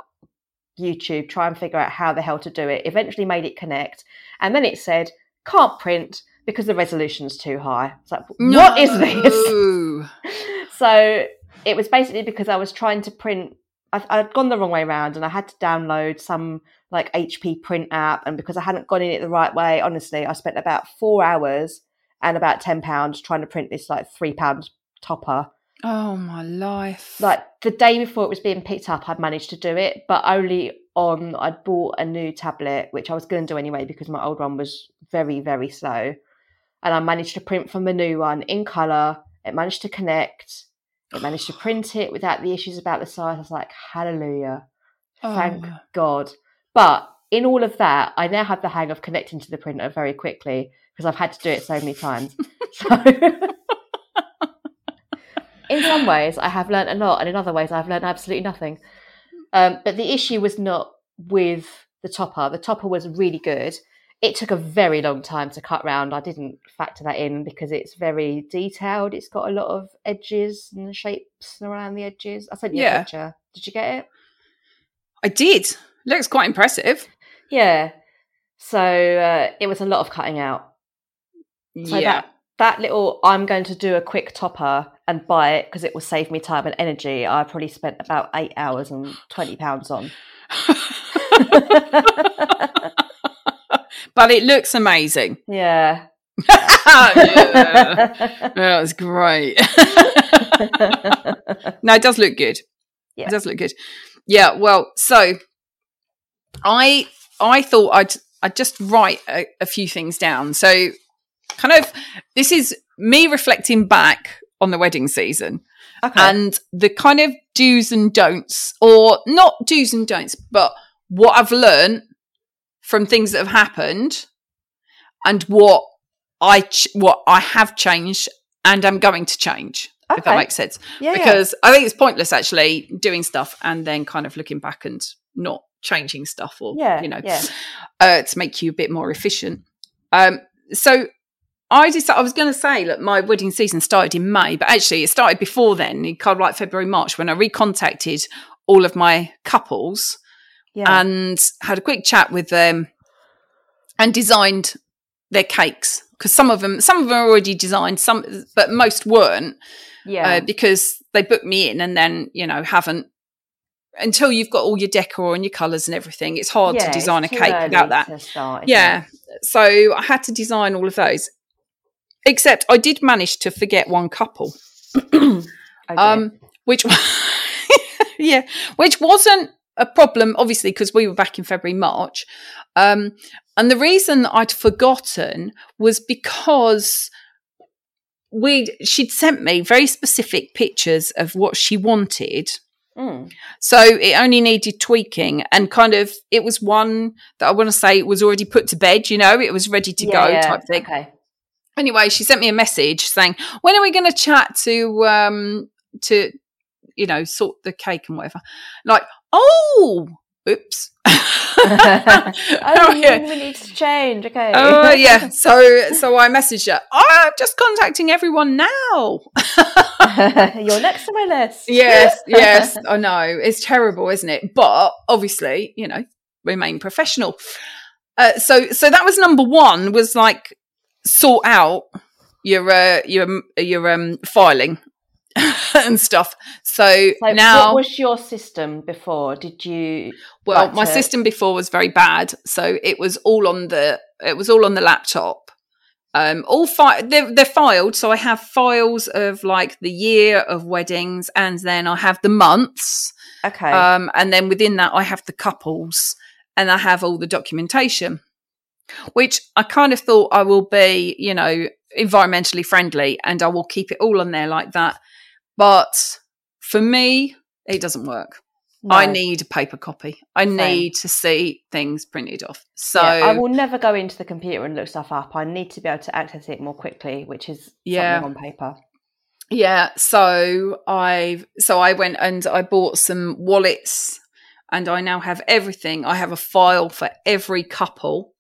YouTube, try and figure out how the hell to do it. Eventually made it connect. And then it said, can't print because the resolution's too high. It's like, what no. is this? So it was basically because I was trying to print. I'd, I'd gone the wrong way around and I had to download some like H P print app, and because I hadn't gone in it the right way, honestly, I spent about four hours and about ten pounds trying to print this like three pound topper. Oh my life. Like the day before it was being picked up, I'd managed to do it, but only on, I'd bought a new tablet, which I was going to do anyway because my old one was very, very slow. And I managed to print from the new one in colour. It managed to connect. It managed to print it without the issues about the size. I was like, hallelujah. Thank oh. God. But in all of that, I now have the hang of connecting to the printer very quickly because I've had to do it so many times. So in some ways, I have learned a lot, and in other ways, I've learned absolutely nothing. Um, but the issue was not with the topper. The topper was really good. It took a very long time to cut round. I didn't factor that in because it's very detailed. It's got a lot of edges and shapes around the edges. I sent you yeah. a picture. Did you get it? I did. Looks quite impressive. Yeah. So uh, it was a lot of cutting out. So yeah. That, that little, I'm going to do a quick topper and buy it because it will save me time and energy. I probably spent about eight hours and twenty pounds on. But it looks amazing. Yeah. yeah. That was great. No, it does look good. Yeah. It does look good. Yeah, well, so I I thought I'd I'd just write a, a few things down. So kind of this is me reflecting back on the wedding season. Okay. And the kind of do's and don'ts, or not do's and don'ts, but what I've learned from things that have happened, and what I ch- what I have changed, and I'm going to change. Okay. If that makes sense, yeah, because yeah. I think it's pointless actually doing stuff and then kind of looking back and not changing stuff, or yeah, you know, yeah. uh, to make you a bit more efficient. Um, so I just I was going to say, look, my wedding season started in May, but actually it started before then, in kind of like February, March, when I recontacted all of my couples. Yeah. And had a quick chat with them and designed their cakes, because some of them, some of them are already designed, some, but most weren't. Yeah, uh, because they booked me in and then, you know, haven't, until you've got all your decor and your colours and everything. It's hard yeah, to design a cake without that. Start, yeah, it? So I had to design all of those, except I did manage to forget one couple, okay. um, which, yeah, which wasn't a problem, obviously, because we were back in February, March. Um, and the reason I'd forgotten was because we'd, she'd sent me very specific pictures of what she wanted. Mm. So it only needed tweaking, and kind of it was one that I want to say was already put to bed, you know, it was ready to yeah, go yeah. type thing. Okay. Anyway, she sent me a message saying, when are we going to chat to, um, to, you know, sort the cake and whatever. Like, oh, oops. oh, oh, yeah. We need to change. Okay. Oh, yeah. So so I messaged her, oh, I'm just contacting everyone now. You're next to my list. Yes, yes. I know. It's terrible, isn't it? But obviously, you know, remain professional. Uh, so so that was number one, was like sort out your uh, your your um filing. and stuff. So, so now, what was your system before? Did you? Well, like my to... system before was very bad. So it was all on the it was all on the laptop. Um, all fi- they're, they're filed. So I have files of like the year of weddings, and then I have the months. Okay. Um, and then within that, I have the couples, and I have all the documentation, which I kind of thought I will be, you know, environmentally friendly, and I will keep it all on there like that. But for me, it doesn't work. No. I need a paper copy. I Same. need to see things printed off. So yeah, I will never go into the computer and look stuff up. I need to be able to access it more quickly, which is yeah. something on paper. Yeah. So I so I went and I bought some wallets, and I now have everything. I have a file for every couple.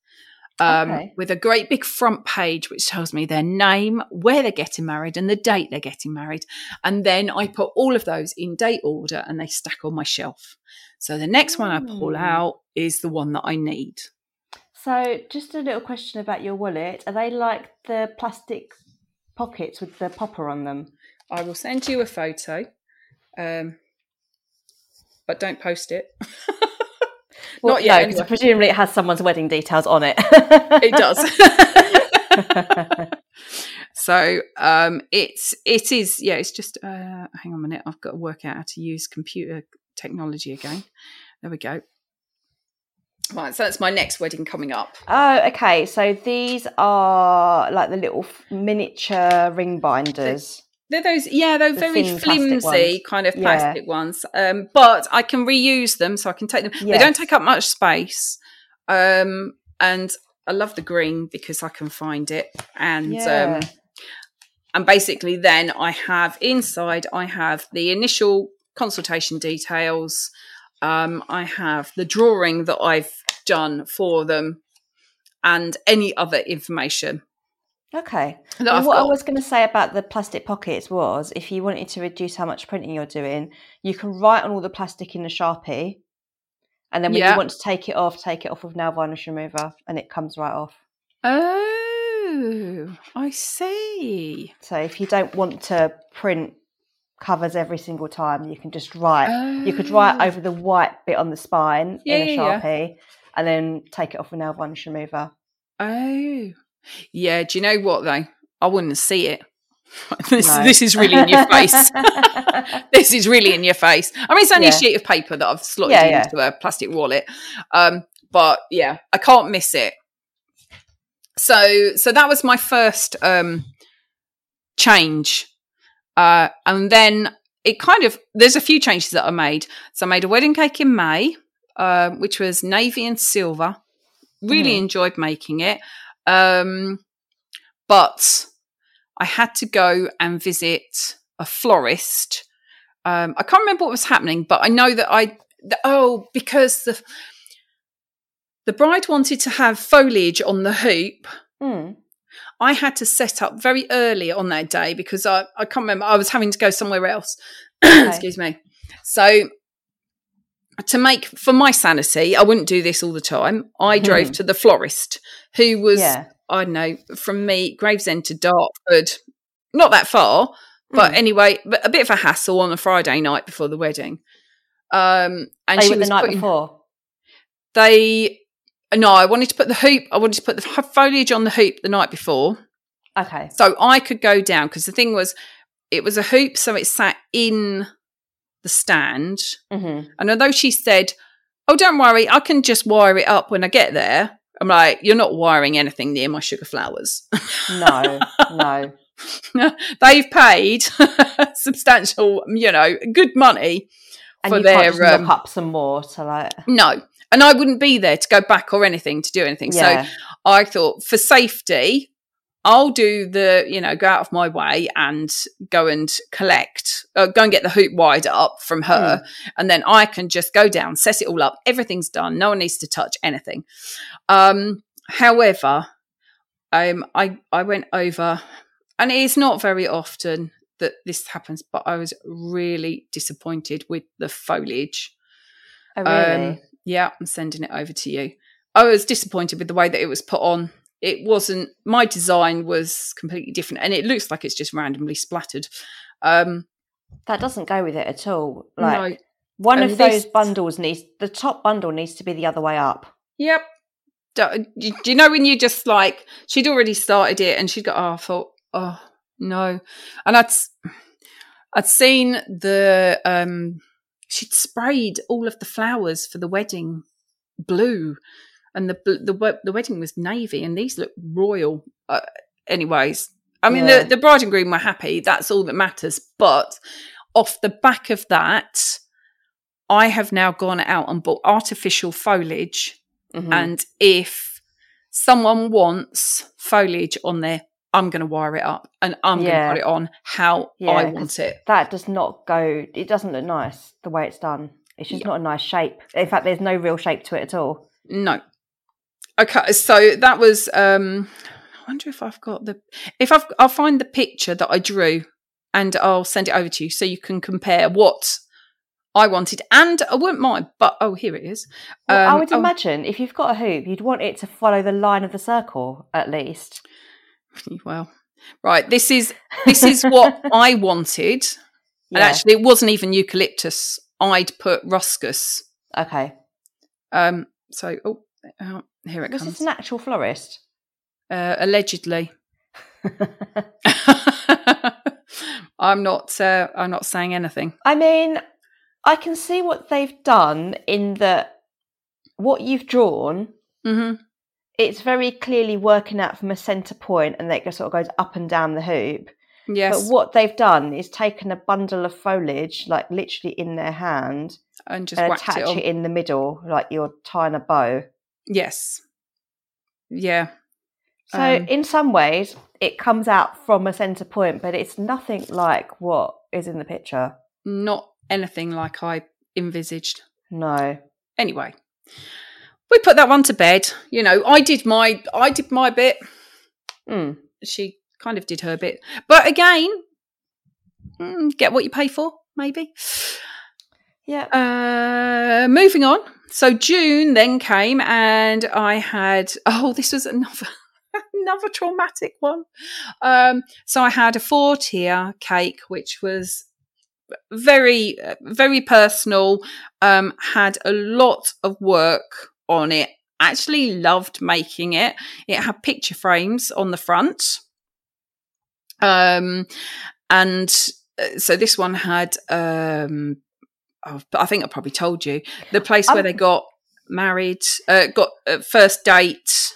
Um, okay. With a great big front page which tells me their name, where they're getting married, and the date they're getting married. And then I put all of those in date order, and they stack on my shelf. So the next mm. one I pull out is the one that I need. So just a little question about your wallet. Are they like the plastic pockets with the popper on them? I will send you a photo, um, but don't post it. Well, Not yet. No, anyway. Presumably it has someone's wedding details on it. It does. So um, it's it is yeah. It's just uh, hang on a minute. I've got to work out how to use computer technology again. There we go. Right, so that's my next wedding coming up. Oh, okay. So these are like the little miniature ring binders. They're those, yeah, they're the very flimsy kind of plastic yeah. ones, um, but I can reuse them, so I can take them. Yes. They don't take up much space, um, and I love the green because I can find it. And yeah. um, and basically then I have inside, I have the initial consultation details, Um, I have the drawing that I've done for them and any other information. Okay. Well, what got. I was going to say about the plastic pockets was, if you wanted to reduce how much printing you're doing, you can write on all the plastic in a Sharpie, and then when yeah. you want to take it off, take it off with nail varnish remover, and it comes right off. Oh, I see. So if you don't want to print covers every single time, you can just write. Oh. You could write over the white bit on the spine yeah, in a Sharpie, yeah. and then take it off with nail varnish remover. Oh. Yeah, do you know what though? I wouldn't see it. This, no. this is really in your face. This is really in your face. I mean, it's only yeah. a sheet of paper that I've slotted yeah, yeah. into a plastic wallet. Um, but yeah, I can't miss it. So, so that was my first um, change. Uh, and then it kind of, there's a few changes that I made. So I made a wedding cake in May, uh, which was navy and silver. Really mm. enjoyed making it. Um, but I had to go and visit a florist. Um, I can't remember what was happening, but I know that I, the, oh, because the, the bride wanted to have foliage on the hoop. Mm. I had to set up very early on that day because I, I can't remember. I was having to go somewhere else. Okay. Excuse me. So to make, for my sanity, I wouldn't do this all the time. I drove mm. to the florist who was, yeah. I don't know, from me, Gravesend to Dartford, not that far. But mm. anyway, but a bit of a hassle on a Friday night before the wedding. Um, and they she were the was night putting, before? They... No, I wanted to put the hoop, I wanted to put the foliage on the hoop the night before. Okay. So I could go down, because the thing was, it was a hoop, so it sat in the stand. Mm-hmm. And although she said, oh, don't worry, I can just wire it up when I get there. I'm like, you're not wiring anything near my sugar flowers. No, no. They've paid substantial, you know, good money and for you their... And um, look up some more to like... No. And I wouldn't be there to go back or anything, to do anything. Yeah. So I thought, for safety, I'll do the, you know, go out of my way and go and collect, uh, go and get the hoop wired up from her. Mm. And then I can just go down, set it all up. Everything's done. No one needs to touch anything. Um, however, um, I, I went over, and it's not very often that this happens, but I was really disappointed with the foliage. Oh, really? Um, Yeah, I'm sending it over to you. I was disappointed with the way that it was put on. It wasn't, my design was completely different, and it looks like it's just randomly splattered. Um, that doesn't go with it at all. Like no. One and of this, those bundles needs, the top bundle needs to be the other way up. Yep. Do, do you know when you just like, she'd already started it and she'd got, oh, I thought, oh, no. And I'd, I'd seen the... Um, she'd sprayed all of the flowers for the wedding blue, and the the, the wedding was navy, and these look royal. Uh, anyways, I mean, yeah. the, the bride and groom were happy. That's all that matters. But off the back of that, I have now gone out and bought artificial foliage. Mm-hmm. And if someone wants foliage on there, I'm going to wire it up and I'm yeah. going to put it on how yeah, I want it. That does not go, it doesn't look nice the way it's done. It's just yeah. not a nice shape. In fact, there's no real shape to it at all. No. Okay, so that was, um, I wonder if I've got the, if I've, I'll find the picture that I drew and I'll send it over to you so you can compare what I wanted. And I wouldn't mind, but, oh, here it is. Um, well, I would oh, imagine if you've got a hoop, you'd want it to follow the line of the circle at least. Well, right, this is this is what I wanted. Yeah. And actually it wasn't even eucalyptus. I'd put roscus. Okay. Um so oh, oh here it was comes. Is this an actual florist? Uh, allegedly. I'm not uh, I'm not saying anything. I mean, I can see what they've done in that what you've drawn. Mm-hmm. It's very clearly working out from a centre point, and that sort of goes up and down the hoop. Yes. But what they've done is taken a bundle of foliage, like literally in their hand, and just and attach it, it in the middle, like you're tying a bow. Yes. Yeah. So um, in some ways, it comes out from a centre point, but it's nothing like what is in the picture. Not anything like I envisaged. No. Anyway, we put that one to bed. You know, I did my I did my bit. Mm. She kind of did her bit. But again, mm, get what you pay for, maybe. Yeah. Uh, moving on. So June then came and I had, oh, this was another another traumatic one. Um, so I had a four-tier cake, which was very, very personal, um, had a lot of work on it. Actually loved making it. It had picture frames on the front. Um, and so this one had, um, oh, I think I probably told you, the place where I'm, they got married, uh, got uh, first date.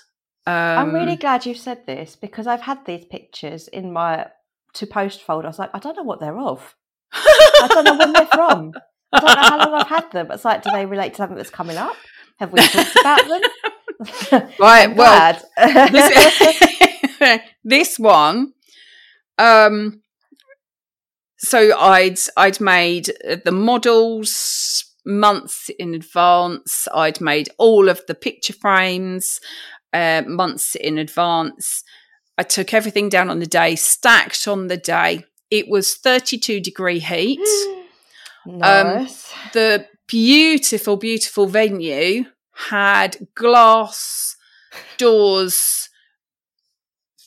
Um, I'm really glad you said this because I've had these pictures in my to post folder. I was like, I don't know what they're of. I don't know when they're from. I don't know how long I've had them. It's like, do they relate to something that's coming up? Have we talked about them? Right, well, this, this one, um, so I'd I'd made the models months in advance. I'd made all of the picture frames uh, months in advance. I took everything down on the day, stacked on the day. It was thirty-two degree heat. Nice. Um, the beautiful, beautiful venue had glass doors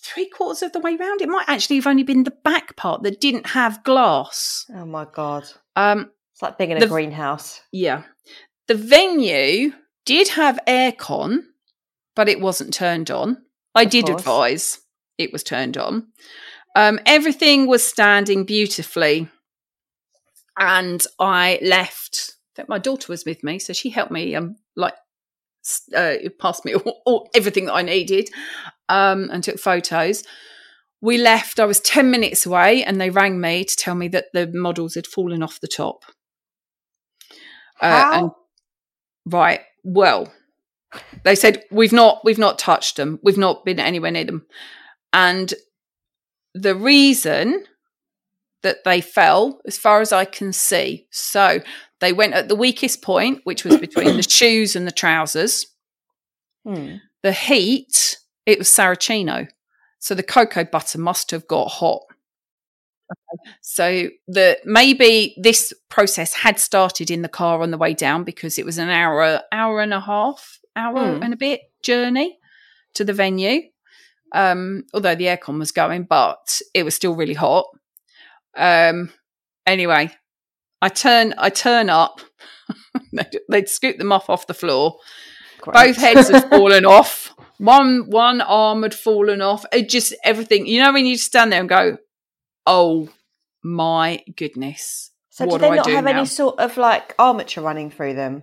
three quarters of the way round. It might actually have only been the back part that didn't have glass. Oh, my God. Um, it's like being in the, a greenhouse. Yeah. The venue did have aircon, but it wasn't turned on. I of did course. advise it was turned on. Um, everything was standing beautifully, and I left. I think my daughter was with me, so she helped me, um, like, uh, passed me all, all, everything that I needed, um, and took photos. We left. I was ten minutes away, and they rang me to tell me that the models had fallen off the top. Uh, How? And, right. Well, they said we've not we've not touched them. We've not been anywhere near them, and. The reason that they fell, as far as I can see, so they went at the weakest point, which was between the shoes and the trousers. Hmm. The heat, it was Saracino. So the cocoa butter must have got hot. Okay. So the maybe this process had started in the car on the way down because it was an hour, hour and a half, hour hmm. and a bit journey to the venue. Um, although the aircon was going, but it was still really hot. Um, anyway, I turn I turn up. they'd, they'd scooped them off off the floor. Great. Both heads had fallen off. One one arm had fallen off. It just everything. You know when you stand there and go, "Oh my goodness!" So what do they do not I do have now? Any sort of like armature running through them?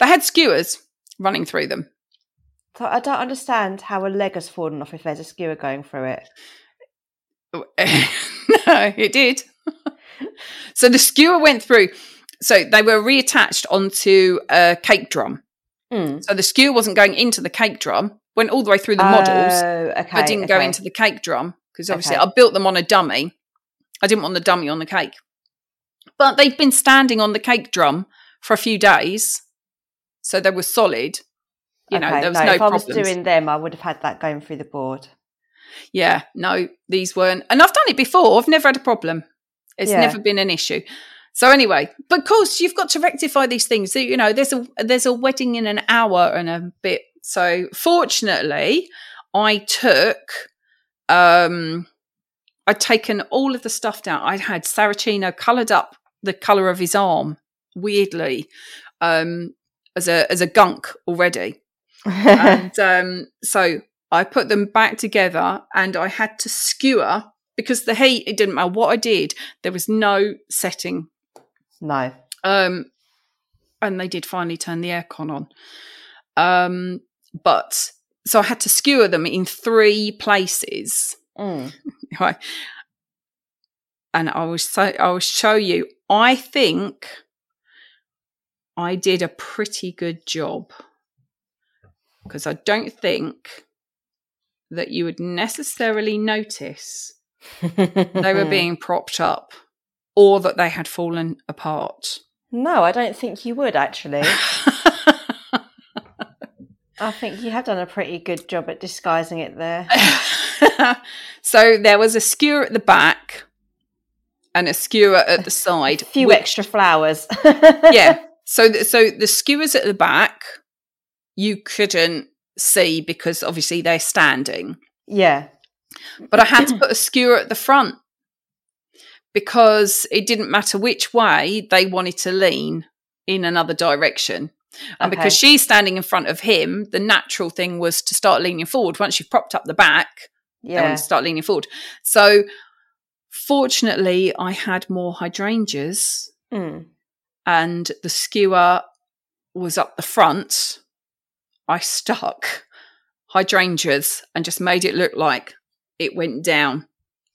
They had skewers running through them. So I don't understand how a leg has fallen off if there's a skewer going through it. No, it did. So the skewer went through. So they were reattached onto a cake drum. Mm. So the skewer wasn't going into the cake drum, went all the way through the oh, models, okay, but didn't okay. go into the cake drum because obviously okay. I built them on a dummy. I didn't want the dummy on the cake. But they'd been standing on the cake drum for a few days, so they were solid. You know, okay, there was no, no if I was problems. Doing them, I would have had that going through the board. Yeah, no, these weren't. And I've done it before. I've never had a problem. It's yeah. never been an issue. So anyway, but of course, you've got to rectify these things. So, you know, there's a there's a wedding in an hour and a bit. So fortunately, I took, um, I'd taken all of the stuff down. I had Saracino coloured up the colour of his arm, weirdly, um, as a as a gunk already. And um, so I put them back together and I had to skewer because the heat, it didn't matter what I did, there was no setting. No. Um, and they did finally turn the aircon on. Um, but so I had to skewer them in three places. Mm. Right. And I will, so, I will show you, I think I did a pretty good job. Because I don't think that you would necessarily notice they were being propped up or that they had fallen apart. No, I don't think you would, actually. I think you have done a pretty good job at disguising it there. So there was a skewer at the back and a skewer at the side. A few which, extra flowers. Yeah. So, th- so the skewers at the back, you couldn't see because obviously they're standing. Yeah. But I had to put a skewer at the front because it didn't matter which way, they wanted to lean in another direction. And okay. because she's standing in front of him, the natural thing was to start leaning forward. Once you've propped up the back, yeah. they want to start leaning forward. So fortunately, I had more hydrangeas mm. and the skewer was up the front. I stuck hydrangeas and just made it look like it went down.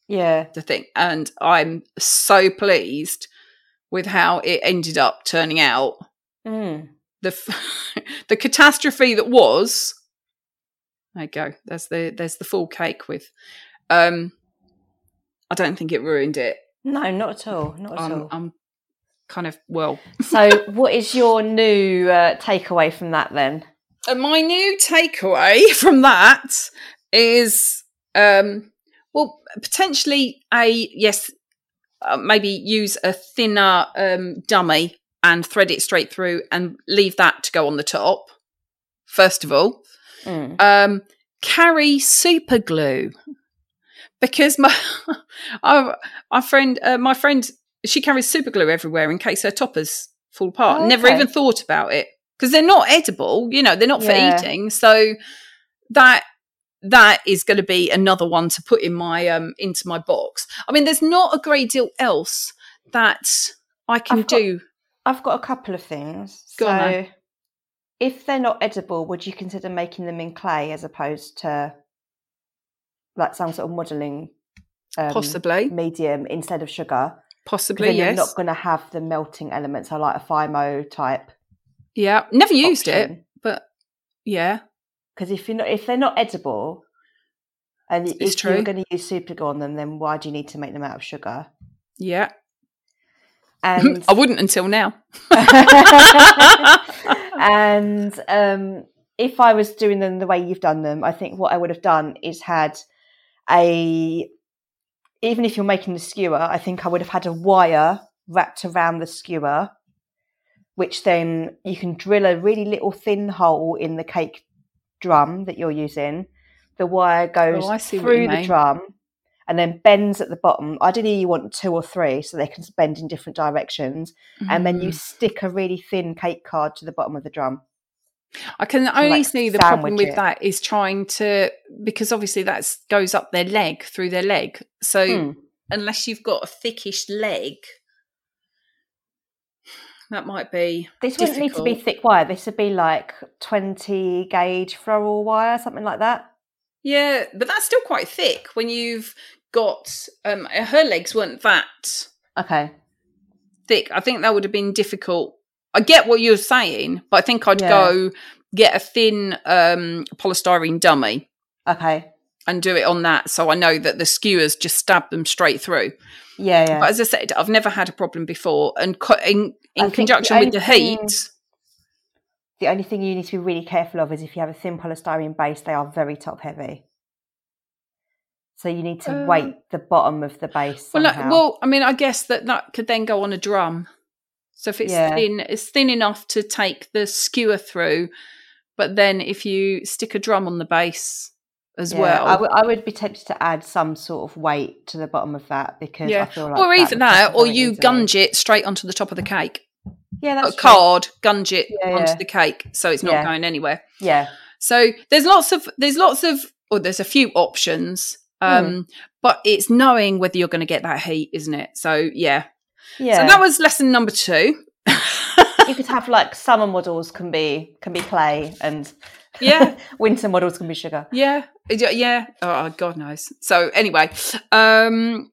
Yeah. The thing. And I'm so pleased with how it ended up turning out. Mm. The the catastrophe that was, there you go, there's the, there's the full cake with, um, I don't think it ruined it. No, not at all, not at I'm, all. I'm kind of, well. So what is your new uh, takeaway from that then? And my new takeaway from that is, um, well, potentially a, yes, uh, maybe use a thinner um, dummy and thread it straight through and leave that to go on the top, first of all. Mm. Um, carry super glue. Because my our, our friend, uh, my friend, she carries super glue everywhere in case her toppers fall apart. Oh, okay. Never even thought about it. Because they're not edible, you know, they're not for yeah. eating. So that that is going to be another one to put in my um, into my box. I mean, there's not a great deal else that I can I've do. Got- I've got a couple of things. Go so on, if they're not edible, would you consider making them in clay as opposed to like some sort of modelling um, possibly medium instead of sugar? Possibly, then yes. You're not going to have the melting elements. So like a F I M O type. Yeah, never used option. It, but yeah. Because if you're not, if they're not edible, and it's if true. You're going to use super glue on them, then why do you need to make them out of sugar? Yeah. And I wouldn't until now. And um, if I was doing them the way you've done them, I think what I would have done is had a, even if you're making the skewer, I think I would have had a wire wrapped around the skewer, which then you can drill a really little thin hole in the cake drum that you're using. The wire goes oh, through the drum. And then bends at the bottom. Ideally, you want two or three so they can bend in different directions. Mm. And then you stick a really thin cake card to the bottom of the drum. I can only like see the problem with it. That is trying to, because obviously that goes up their leg, through their leg. So mm. unless you've got a thickish leg, that might be This difficult. Wouldn't need to be thick wire. This would be like twenty gauge ferrule wire, something like that. Yeah, but that's still quite thick when you've got um, her legs weren't that okay thick. I think that would have been difficult. I get what you're saying, but I think I'd yeah. go get a thin um, polystyrene dummy, okay, and do it on that. So I know that the skewers just stab them straight through. Yeah, yeah. But as I said, I've never had a problem before, and co- in in conjunction the with the heat. Thing- The only thing you need to be really careful of is if you have a thin polystyrene base, they are very top heavy. So you need to um, weight the bottom of the base. Well, no, well, I mean, I guess that that could then go on a drum. So if it's yeah. thin, it's thin enough to take the skewer through. But then if you stick a drum on the base as yeah, well. I, w- I would be tempted to add some sort of weight to the bottom of that because yeah. I feel like. Or that even that, or you gunge it straight onto the top of the cake. Yeah, that's a card, gunge it yeah, onto yeah. the cake, so it's not yeah. going anywhere. Yeah. So there's lots of there's lots of or there's a few options, um, mm. but it's knowing whether you're going to get that heat, isn't it? So yeah, yeah. So that was lesson number two. You could have like summer models can be can be clay and yeah, winter models can be sugar. Yeah, yeah. Oh, God knows. So anyway, um.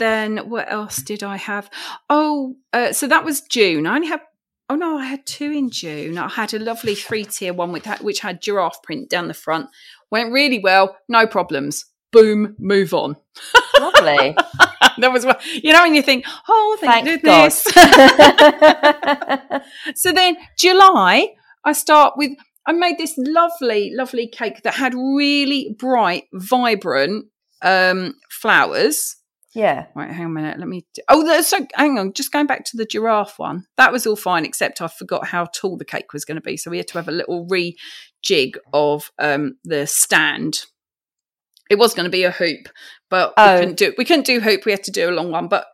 Then what else did I have? Oh, uh, so that was June. I only had, oh no, I had two in June. I had a lovely three-tier one with that, which had giraffe print down the front. Went really well, no problems. Boom, move on. lovely. That was what, you know, and you think, oh, thank, thank goodness. So then July, I start with, I made this lovely, lovely cake that had really bright, vibrant um, flowers. Yeah. Wait, hang on a minute. Let me. Do, oh, so hang on. Just going back to the giraffe one. That was all fine, except I forgot how tall the cake was going to be. So we had to have a little rejig of um, the stand. It was going to be a hoop, but oh. we couldn't do we couldn't do hoop. We had to do a long one, but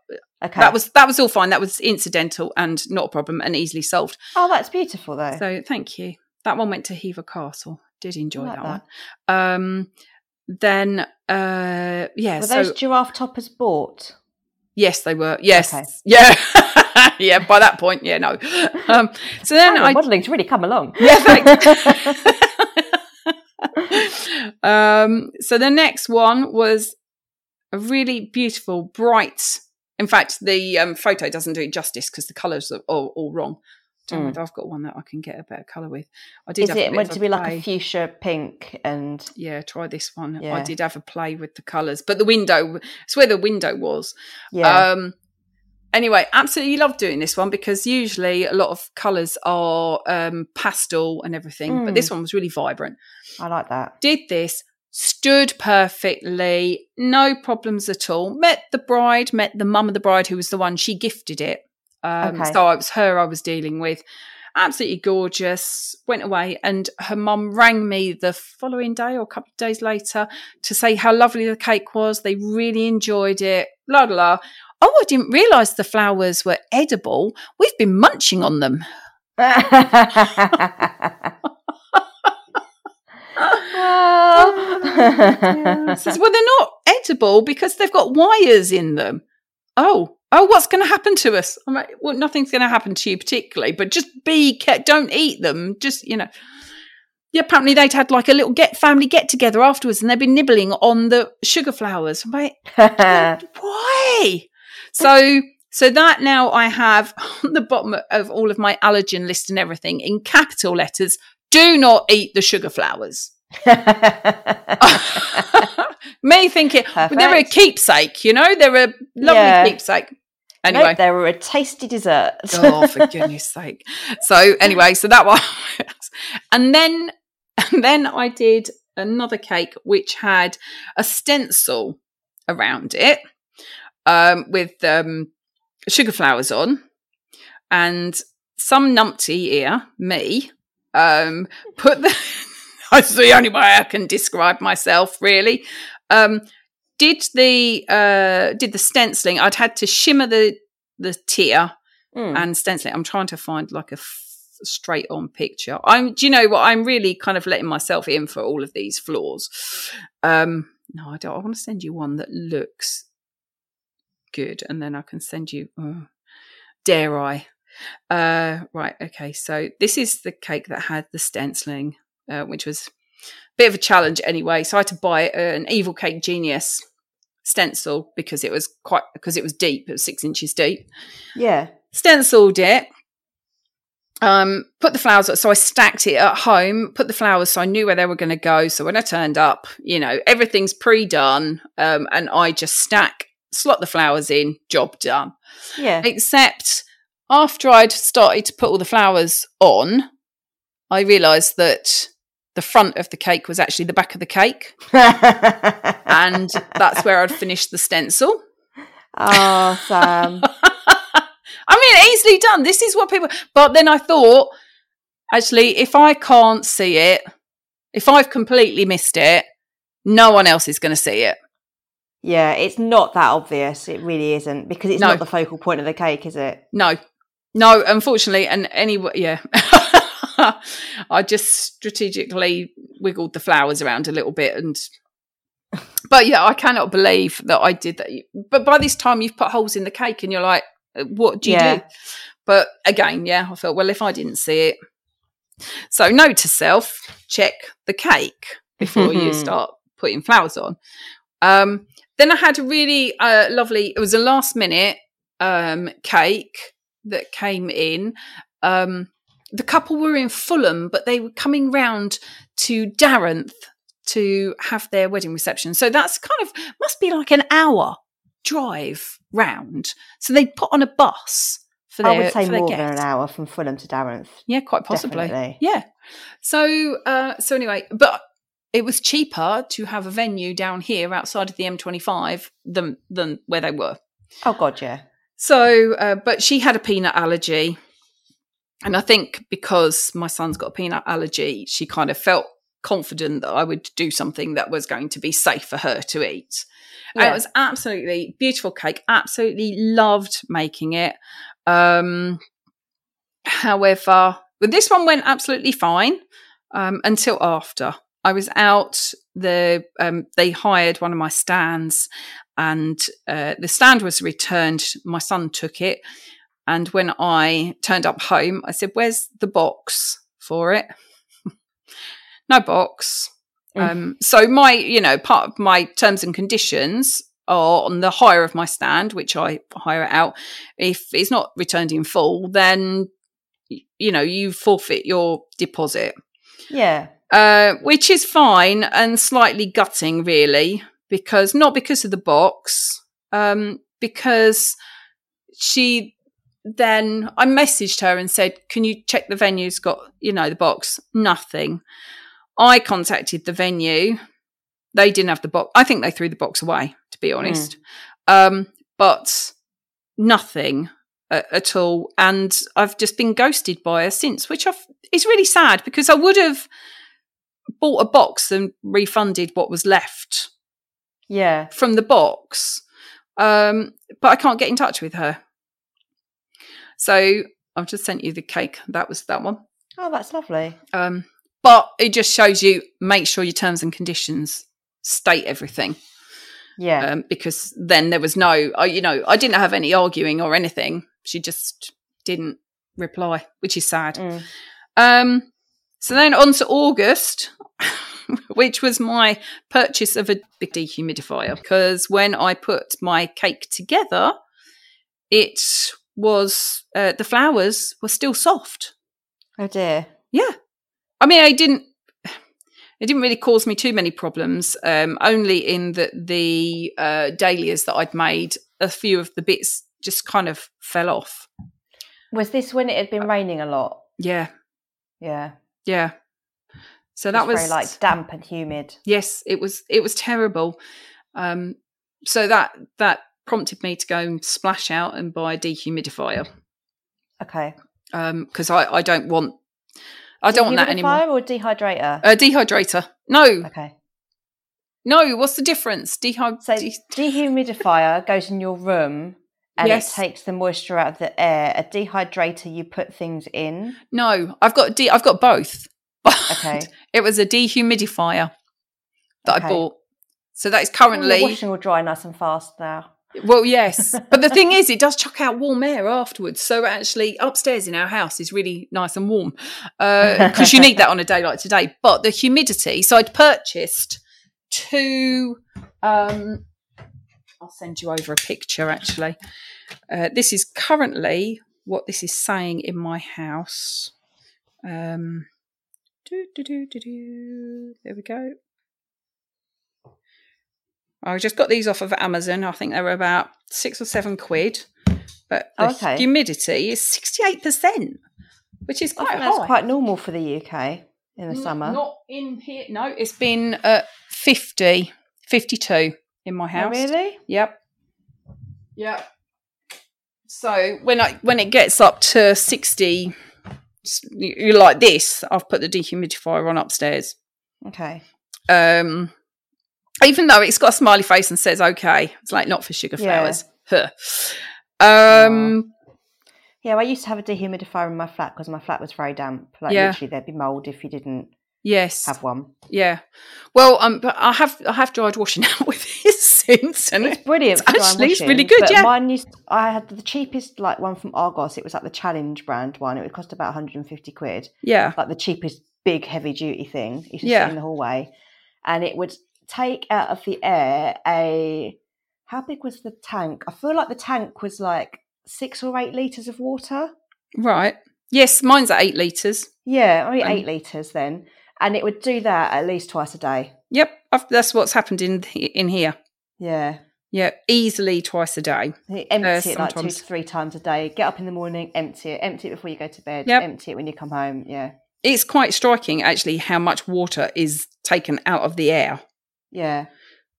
okay. that was that was all fine. That was incidental and not a problem and easily solved. Oh, that's beautiful though. So thank you. That one went to Hever Castle. Did enjoy like that, that one. Um, then, uh, yeah. Were so, those giraffe toppers bought? Yes, they were. Yes. Okay. Yeah. Yeah, by that point, yeah, no. Um, so then I... Modeling's really come along. Yeah, thanks. um, so the next one was a really beautiful, bright... In fact, the um, photo doesn't do it justice because the colours are all, all wrong. Mm. I've got one that I can get a better colour with. I did. Is have it meant to be play. Like a fuchsia pink? And yeah, try this one. Yeah. I did have a play with the colours, but the window, it's where the window was. Yeah. Um, anyway, absolutely love doing this one because usually a lot of colours are um, pastel and everything, mm. but this one was really vibrant. I like that. Did this, stood perfectly, no problems at all. Met the bride, met the mum of the bride who was the one, she gifted it. Um, okay. So it was her I was dealing with. Absolutely gorgeous. Went away and her mum rang me the following day or a couple of days later to say how lovely the cake was. They really enjoyed it. La la la. Oh, I didn't realise the flowers were edible. We've been munching on them. Well, says, well, they're not edible because they've got wires in them. Oh. Oh, what's going to happen to us? I'm like, well, nothing's going to happen to you particularly, but just be kept, don't eat them. Just, you know. Yeah, apparently they'd had like a little get family get-together afterwards and they'd been nibbling on the sugar flowers. I'm like, why? So, so that now I have on the bottom of all of my allergen list and everything in capital letters, do not eat the sugar flowers. Me thinking, well, they're a keepsake, you know, they're a lovely yeah. keepsake. Anyway, nope, they were a tasty dessert. Oh, for goodness sake. So anyway, so that one. and then and then I did another cake which had a stencil around it um, with um, sugar flowers on, and some numpty here, me, um, put the... That's the only way I can describe myself, really. Um, did the uh, did the stenciling. I'd had to shimmer the, the tear mm. and stenciling. I'm trying to find like a f- straight-on picture. I'm, do you know what? I'm really kind of letting myself in for all of these flaws. Um, no, I don't. I want to send you one that looks good, and then I can send you, oh, dare I? Uh, right, okay. So this is the cake that had the stenciling. Uh, which was a bit of a challenge anyway. So I had to buy an Evil Cake Genius stencil because it was quite because it was deep. It was six inches deep. Yeah, stenciled it. Um, put the flowers. So I stacked it at home. Put the flowers so I knew where they were going to go. So when I turned up, you know, everything's pre-done, um, and I just stack, slot the flowers in. Job done. Yeah. Except after I'd started to put all the flowers on, I realised that the front of the cake was actually the back of the cake, and that's where I'd finished the stencil. Awesome. I mean, easily done. This is what people. But then I thought, actually, if I can't see it, if I've completely missed it, no one else is going to see it. Yeah, it's not that obvious. It really isn't, because it's no. not the focal point of the cake, is it? No, no, unfortunately, and anyway, yeah. I just strategically wiggled the flowers around a little bit, and but yeah, I cannot believe that I did that. But by this time, you've put holes in the cake, and you're like, "What do you yeah. do?" But again, yeah, I felt, well, if I didn't see it, so note to self: check the cake before you start putting flowers on. Um, then I had a really uh, lovely. It was a last minute um, cake that came in. Um, The couple were in Fulham, but they were coming round to Darenth to have their wedding reception. So that's kind of, must be like an hour drive round. So they put on a bus for their I would say more guests. Than an hour from Fulham to Darenth. Yeah, quite possibly. Definitely. Yeah. So, uh, so anyway, but it was cheaper to have a venue down here outside of the M twenty-five than than where they were. Oh, God, yeah. So, uh, but she had a peanut allergy. And I think because my son's got a peanut allergy, she kind of felt confident that I would do something that was going to be safe for her to eat. Yeah. And it was absolutely beautiful cake. Absolutely loved making it. Um, however, well, this one went absolutely fine um, until after. I was out, the um, they hired one of my stands and uh, the stand was returned. My son took it. And when I turned up home, I said, where's the box for it? No box. Mm. Um, so my, you know, part of my terms and conditions are on the hire of my stand, which I hire out. If it's not returned in full, then, you know, you forfeit your deposit. Yeah. Uh, which is fine and slightly gutting, really, because not because of the box, um, because she then I messaged her and said, can you check the venue's got, you know, the box? Nothing. I contacted the venue. They didn't have the box. I think they threw the box away, to be honest. Mm. Um, but nothing uh, at all. And I've just been ghosted by her since, which I've, is really sad because I would have bought a box and refunded what was left yeah from the box, um but I can't get in touch with her. So I've just sent you the cake. That was that one. Oh, that's lovely. Um but it just shows you, make sure your terms and conditions state everything. Yeah. Um, because then there was no uh, you know I didn't have any arguing or anything. She just didn't reply, which is sad. mm. um So then on to August, which was my purchase of a big dehumidifier, because when I put my cake together, it was, uh, the flowers were still soft. Oh dear. Yeah. I mean, I didn't, it didn't really cause me too many problems, um, only in that the uh, dahlias that I'd made, a few of the bits just kind of fell off. Was this when it had been raining a lot? Yeah. Yeah. Yeah, so that was very, like, damp and humid. Yes, it was. It was terrible. Um, so that that prompted me to go and splash out and buy a dehumidifier. Okay. Because um, I, I don't want I don't want that anymore. Dehumidifier or dehydrator? A dehydrator. No. Okay. No. What's the difference? Dehyd. So dehumidifier goes in your room. And yes. It takes the moisture out of the air. A dehydrator, you put things in. No, I've got de- I've got both. But okay. It was a dehumidifier that okay. I bought. So that is currently oh, your washing will dry nice and fast now. Well, yes, but the thing is, it does chuck out warm air afterwards. So actually, upstairs in our house is really nice and warm because uh, you need that on a day like today. But the humidity. So I'd purchased two. Um, I'll send you over a picture, actually. Uh, this is currently what this is saying in my house. Um, doo, doo, doo, doo, doo. There we go. I just got these off of Amazon. I think they were about six or seven quid. But the okay. humidity is sixty-eight percent, which is quite I think high. That's quite normal for the U K in the not, summer. Not in here. No, it's been uh, fifty, fifty-two. In my house. Oh, really? Yep. Yep. So when I when it gets up to sixty, you like this, I've put the dehumidifier on upstairs. Okay. Um, even though it's got a smiley face and says okay, it's like not for sugar flowers. Yeah. Huh. Um. Yeah, well, I used to have a dehumidifier in my flat because my flat was very damp. Like yeah. Literally, there'd be mould if you didn't. Yes, have one. Yeah, well, um, but I have I have dried washing out with this since, and it's brilliant. It's actually, washing, it's really good. But yeah, mine used, I had the cheapest like one from Argos. It was like the Challenge brand one. It would cost about one hundred fifty quid. Yeah, like the cheapest big heavy duty thing. You should yeah. sit in the hallway, and it would take out of the air a how big was the tank? I feel like the tank was like six or eight litres of water. Right. Yes, mine's at eight litres. Yeah, only um, eight litres then. And it would do that at least twice a day. Yep, I've, that's what's happened in in here. Yeah. Yeah, easily twice a day. You empty uh, it sometimes. Like two to three times a day. Get up in the morning, empty it. Empty it before you go to bed. Yep. Empty it when you come home, yeah. It's quite striking, actually, how much water is taken out of the air. Yeah.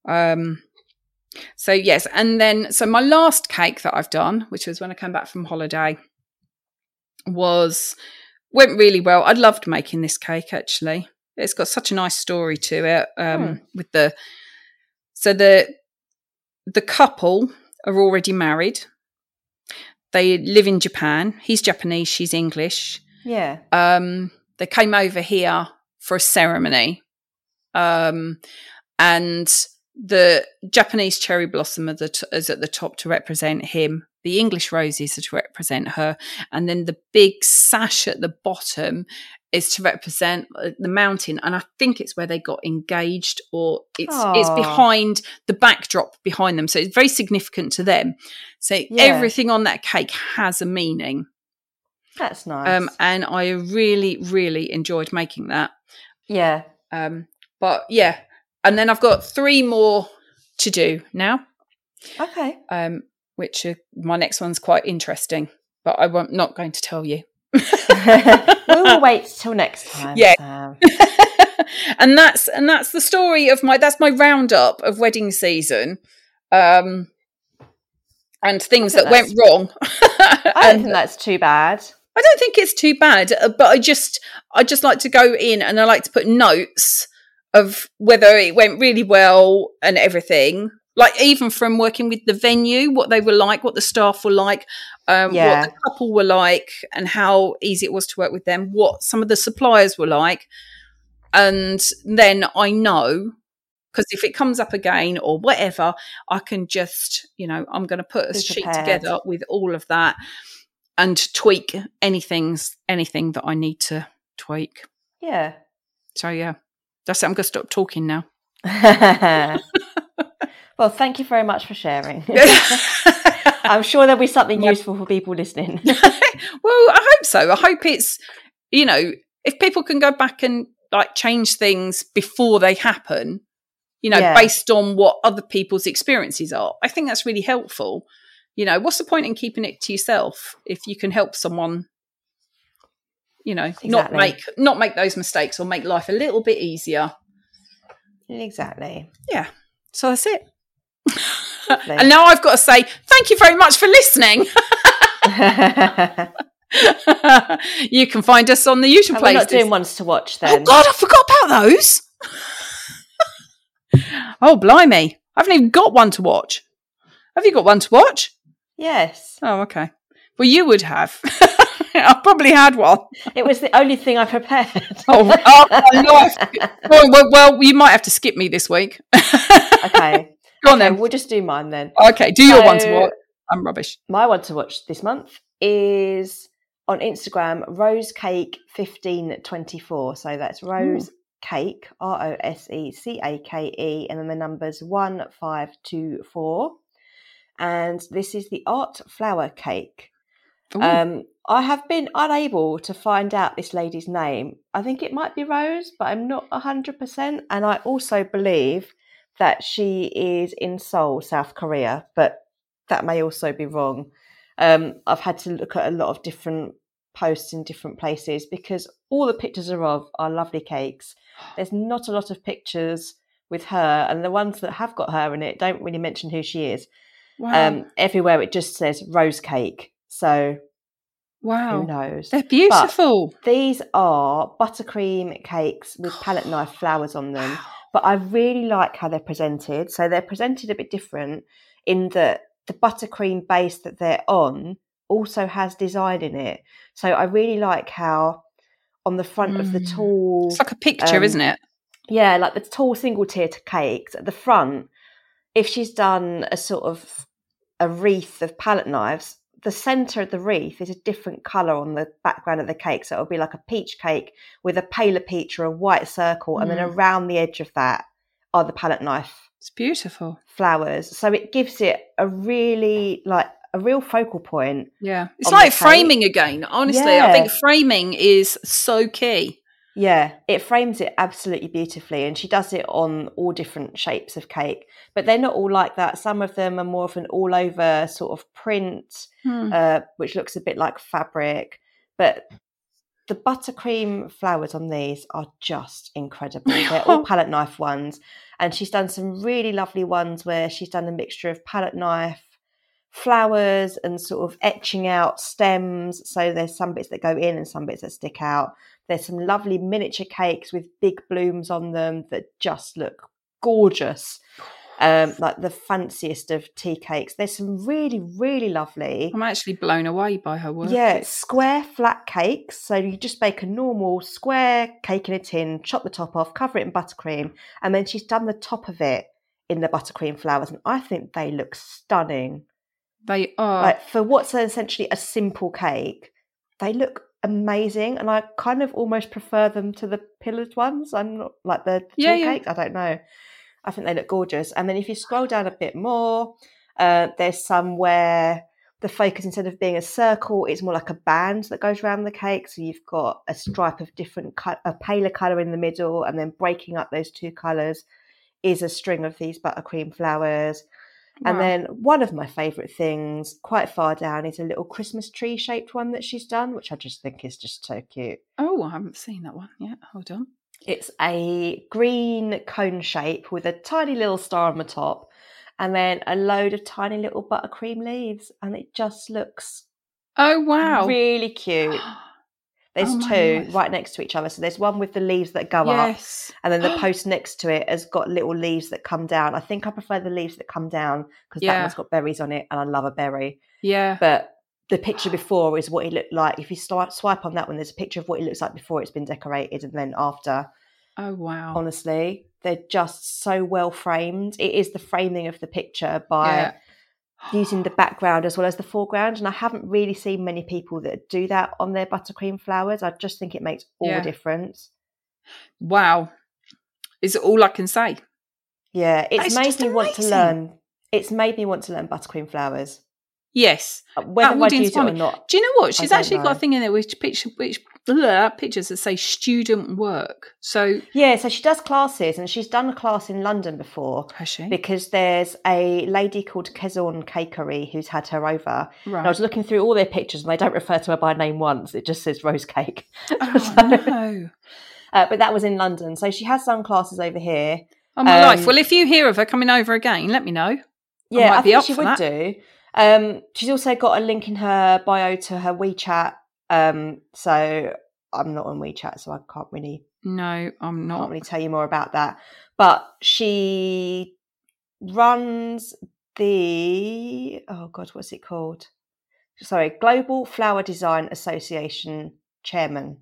Um. So, yes, and then, so my last cake that I've done, which was when I came back from holiday, was, went really well. I loved making this cake, actually. It's got such a nice story to it. Um, hmm. With the, so the the couple are already married. They live in Japan. He's Japanese, she's English. Yeah. Um, they came over here for a ceremony. Um, and the Japanese cherry blossom are the t- is at the top to represent him. The English roses are to represent her. And then the big sash at the bottom is to represent the mountain. And I think it's where they got engaged, or it's Aww. It's behind the backdrop behind them. So it's very significant to them. So yeah. Everything on that cake has a meaning. That's nice. Um, and I really, really enjoyed making that. Yeah. Um, but yeah. And then I've got three more to do now. Okay. Um, which are, my next one's quite interesting, but I won't, not going to tell you. We'll wait till next time. Yeah. Um. and that's and that's the story of my that's my roundup of wedding season, um, and things that went wrong. I don't and, think that's too bad. I don't think it's too bad, but I just I just like to go in and I like to put notes of whether it went really well and everything. Like even from working with the venue, what they were like, what the staff were like, um, yeah. what the couple were like and how easy it was to work with them, what some of the suppliers were like. And then I know, because if it comes up again or whatever, I can just, you know, I'm going to put a Be sheet prepared. together with all of that and tweak anything, anything that I need to tweak. Yeah. So, yeah, that's it. I'm going to stop talking now. Well, thank you very much for sharing. I'm sure there'll be something useful for people listening. Well, I hope so. I hope it's, you know, if people can go back and like change things before they happen, you know, yeah. based on what other people's experiences are, I think that's really helpful. You know, what's the point in keeping it to yourself if you can help someone, you know, exactly. not make not make those mistakes or make life a little bit easier. Exactly. Yeah. So that's it. And now I've got to say thank you very much for listening. You can find us on the usual places. We're not doing ones to watch then. Oh God, I forgot about those. Oh blimey, I haven't even got one to watch. Have you got one to watch? Yes. Oh okay. Well, you would have. I probably had one. It was the only thing I prepared. oh, oh no! Well, well, well, you might have to skip me this week. Okay. Go on okay, then. We'll just do mine then. Okay, do so, your one to watch. I'm rubbish. My one to watch this month is on Instagram, rose cake fifteen twenty-four. So that's Rose Ooh. Cake, R O S E C A K E, and then the numbers one five two four. And this is the art flower cake. Ooh. Um, I have been unable to find out this lady's name. I think it might be Rose, but I'm not one hundred percent. And I also believe that she is in Seoul, South Korea, but that may also be wrong. Um, I've had to look at a lot of different posts in different places because all the pictures are of are lovely cakes. There's not a lot of pictures with her, and the ones that have got her in it don't really mention who she is. Wow. Um, everywhere it just says Rose Cake. So wow, who knows? They're beautiful. But these are buttercream cakes with palette knife flowers on them. But I really like how they're presented. So they're presented a bit different in that the buttercream base that they're on also has design in it. So I really like how on the front mm. of the tall... It's like a picture, um, isn't it? Yeah, like the tall single tier cakes at the front. If she's done a sort of a wreath of palette knives, the centre of the wreath is a different colour on the background of the cake. So it'll be like a peach cake with a paler peach or a white circle. Mm. And then around the edge of that are the palette knife. It's beautiful. Flowers. So it gives it a really, like, a real focal point. Yeah. It's like framing again. Honestly, yeah. I think framing is so key. Yeah, it frames it absolutely beautifully, and she does it on all different shapes of cake, but they're not all like that. Some of them are more of an all-over sort of print, hmm. uh, which looks a bit like fabric, but the buttercream flowers on these are just incredible. They're all palette knife ones, and she's done some really lovely ones where she's done a mixture of palette knife flowers and sort of etching out stems, so there's some bits that go in and some bits that stick out. There's some lovely miniature cakes with big blooms on them that just look gorgeous, um, like the fanciest of tea cakes. There's some really, really lovely... I'm actually blown away by her work. Yeah, square flat cakes. So you just bake a normal square cake in a tin, chop the top off, cover it in buttercream, and then she's done the top of it in the buttercream flowers, and I think they look stunning. They are. Like, for what's essentially a simple cake, they look amazing, and I kind of almost prefer them to the pillared ones. I'm not like the yeah, tea yeah. cakes. I don't know. I think they look gorgeous. And then if you scroll down a bit more, uh, there's some where the focus, instead of being a circle, it's more like a band that goes around the cake. So you've got a stripe of different, co- a paler colour in the middle, and then breaking up those two colours is a string of these buttercream flowers. And wow. then one of my favourite things, quite far down, is a little Christmas tree-shaped one that she's done, which I just think is just so cute. Oh, I haven't seen that one yet. Hold on. It's a green cone shape with a tiny little star on the top and then a load of tiny little buttercream leaves, and it just looks oh wow, really cute. There's oh two right next to each other. So there's one with the leaves that go yes. up, and then the post next to it has got little leaves that come down. I think I prefer the leaves that come down because yeah. that one's got berries on it, and I love a berry. Yeah. But the picture before is what it looked like. If you swipe on that one, there's a picture of what it looks like before it's been decorated and then after. Oh, wow. Honestly, they're just so well framed. It is the framing of the picture by... Yeah. using the background as well as the foreground, and I haven't really seen many people that do that on their buttercream flowers. I just think it makes all yeah. the difference. Wow. Is all I can say. Yeah, it's made me want to learn. It's made me want to learn buttercream flowers. Yes. Whether I do it or not. Do you know what? She's actually got a thing in there which picture which bleh, pictures that say student work. So yeah, so she does classes, and she's done a class in London before. Has she? Because there's a lady called Kezon Cakery who's had her over. Right. And I was looking through all their pictures, and they don't refer to her by name once. It just says Rose Cake. Oh so, no. Uh, but that was in London. So she has done classes over here. Oh my um, life. Well, if you hear of her coming over again, let me know. Yeah, I, might I be think up she for would that. do. Um, she's also got a link in her bio to her WeChat. Um, so I'm not on WeChat, so I can't really. No, I'm not. Can't really tell you more about that. But she runs the oh god, what's it called? Sorry, Global Flower Design Association chairman.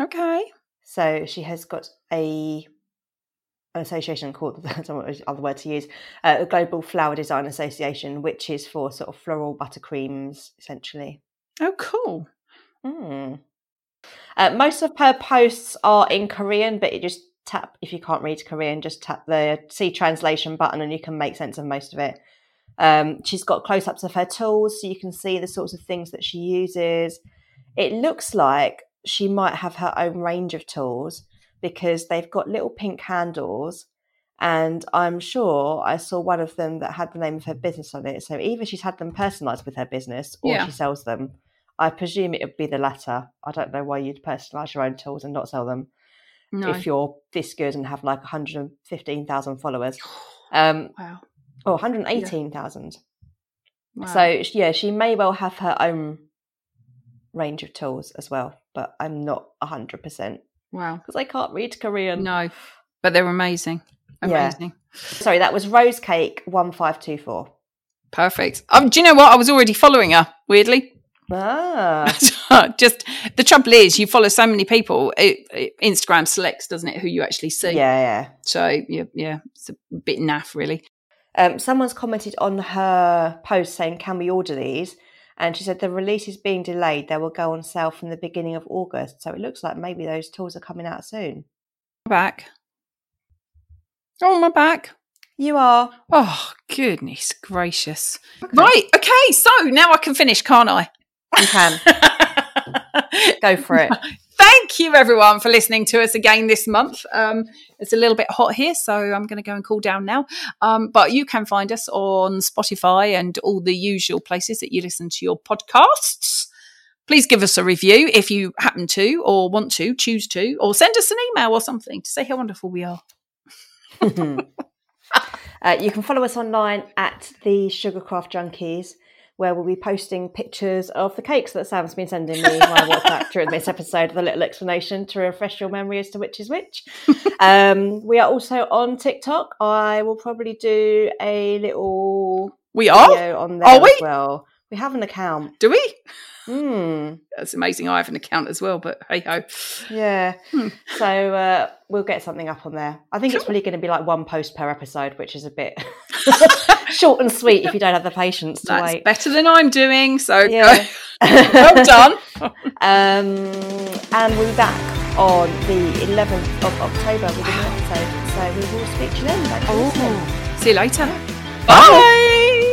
Okay. So she has got a. An association called, I don't know what other word to use, uh, the Global Flower Design Association, which is for sort of floral buttercreams, essentially. Oh, cool. Mm. Uh, most of her posts are in Korean, but you just tap, if you can't read Korean, just tap the see translation button and you can make sense of most of it. Um, she's got close-ups of her tools, so you can see the sorts of things that she uses. It looks like she might have her own range of tools, because they've got little pink handles, and I'm sure I saw one of them that had the name of her business on it. So either she's had them personalised with her business or yeah. she sells them. I presume it would be the latter. I don't know why you'd personalise your own tools and not sell them no. if you're this good and have like one hundred fifteen thousand followers. Um, wow. Or one hundred eighteen thousand. Yeah. Wow. So, yeah, she may well have her own range of tools as well, but I'm not one hundred percent. Wow. Because I can't read Korean. No, but they're amazing. Amazing. Yeah. Sorry, that was rosecake one five two four. Perfect. Um, do you know what? I was already following her, weirdly. Ah. Just the trouble is you follow so many people. It, it, Instagram selects, doesn't it, who you actually see. Yeah, yeah. So, yeah, yeah it's a bit naff, really. Um, someone's commented on her post saying, can we order these? And she said the release is being delayed. They will go on sale from the beginning of August. So it looks like maybe those tools are coming out soon. My back. Oh, my back. You are. Oh, goodness gracious. Okay. Right. Okay. So now I can finish, can't I? You can. Go for it. Thank you, everyone, for listening to us again this month. Um, it's a little bit hot here, so I'm going to go and cool down now. Um, but you can find us on Spotify and all the usual places that you listen to your podcasts. Please give us a review if you happen to or want to, choose to, or send us an email or something to say how wonderful we are. Uh, you can follow us online at the Sugarcraft Junkies, where we'll be posting pictures of the cakes that Sam's been sending me via WhatsApp during this episode with a little explanation to refresh your memory as to which is which. Um, we are also on TikTok. I will probably do a little we are? video on there are we? as well. We have an account. Do we? Mm. That's amazing. I have an account as well, but hey-ho. Yeah. Hmm. So uh, we'll get something up on there. I think sure. It's probably going to be like one post per episode, which is a bit short and sweet if you don't have the patience to That's wait. That's better than I'm doing, so yeah. Well done. Um, and we'll be back on the eleventh of October with wow. a new episode. So we will speak to you then. Like oh. See you later. Bye. Bye.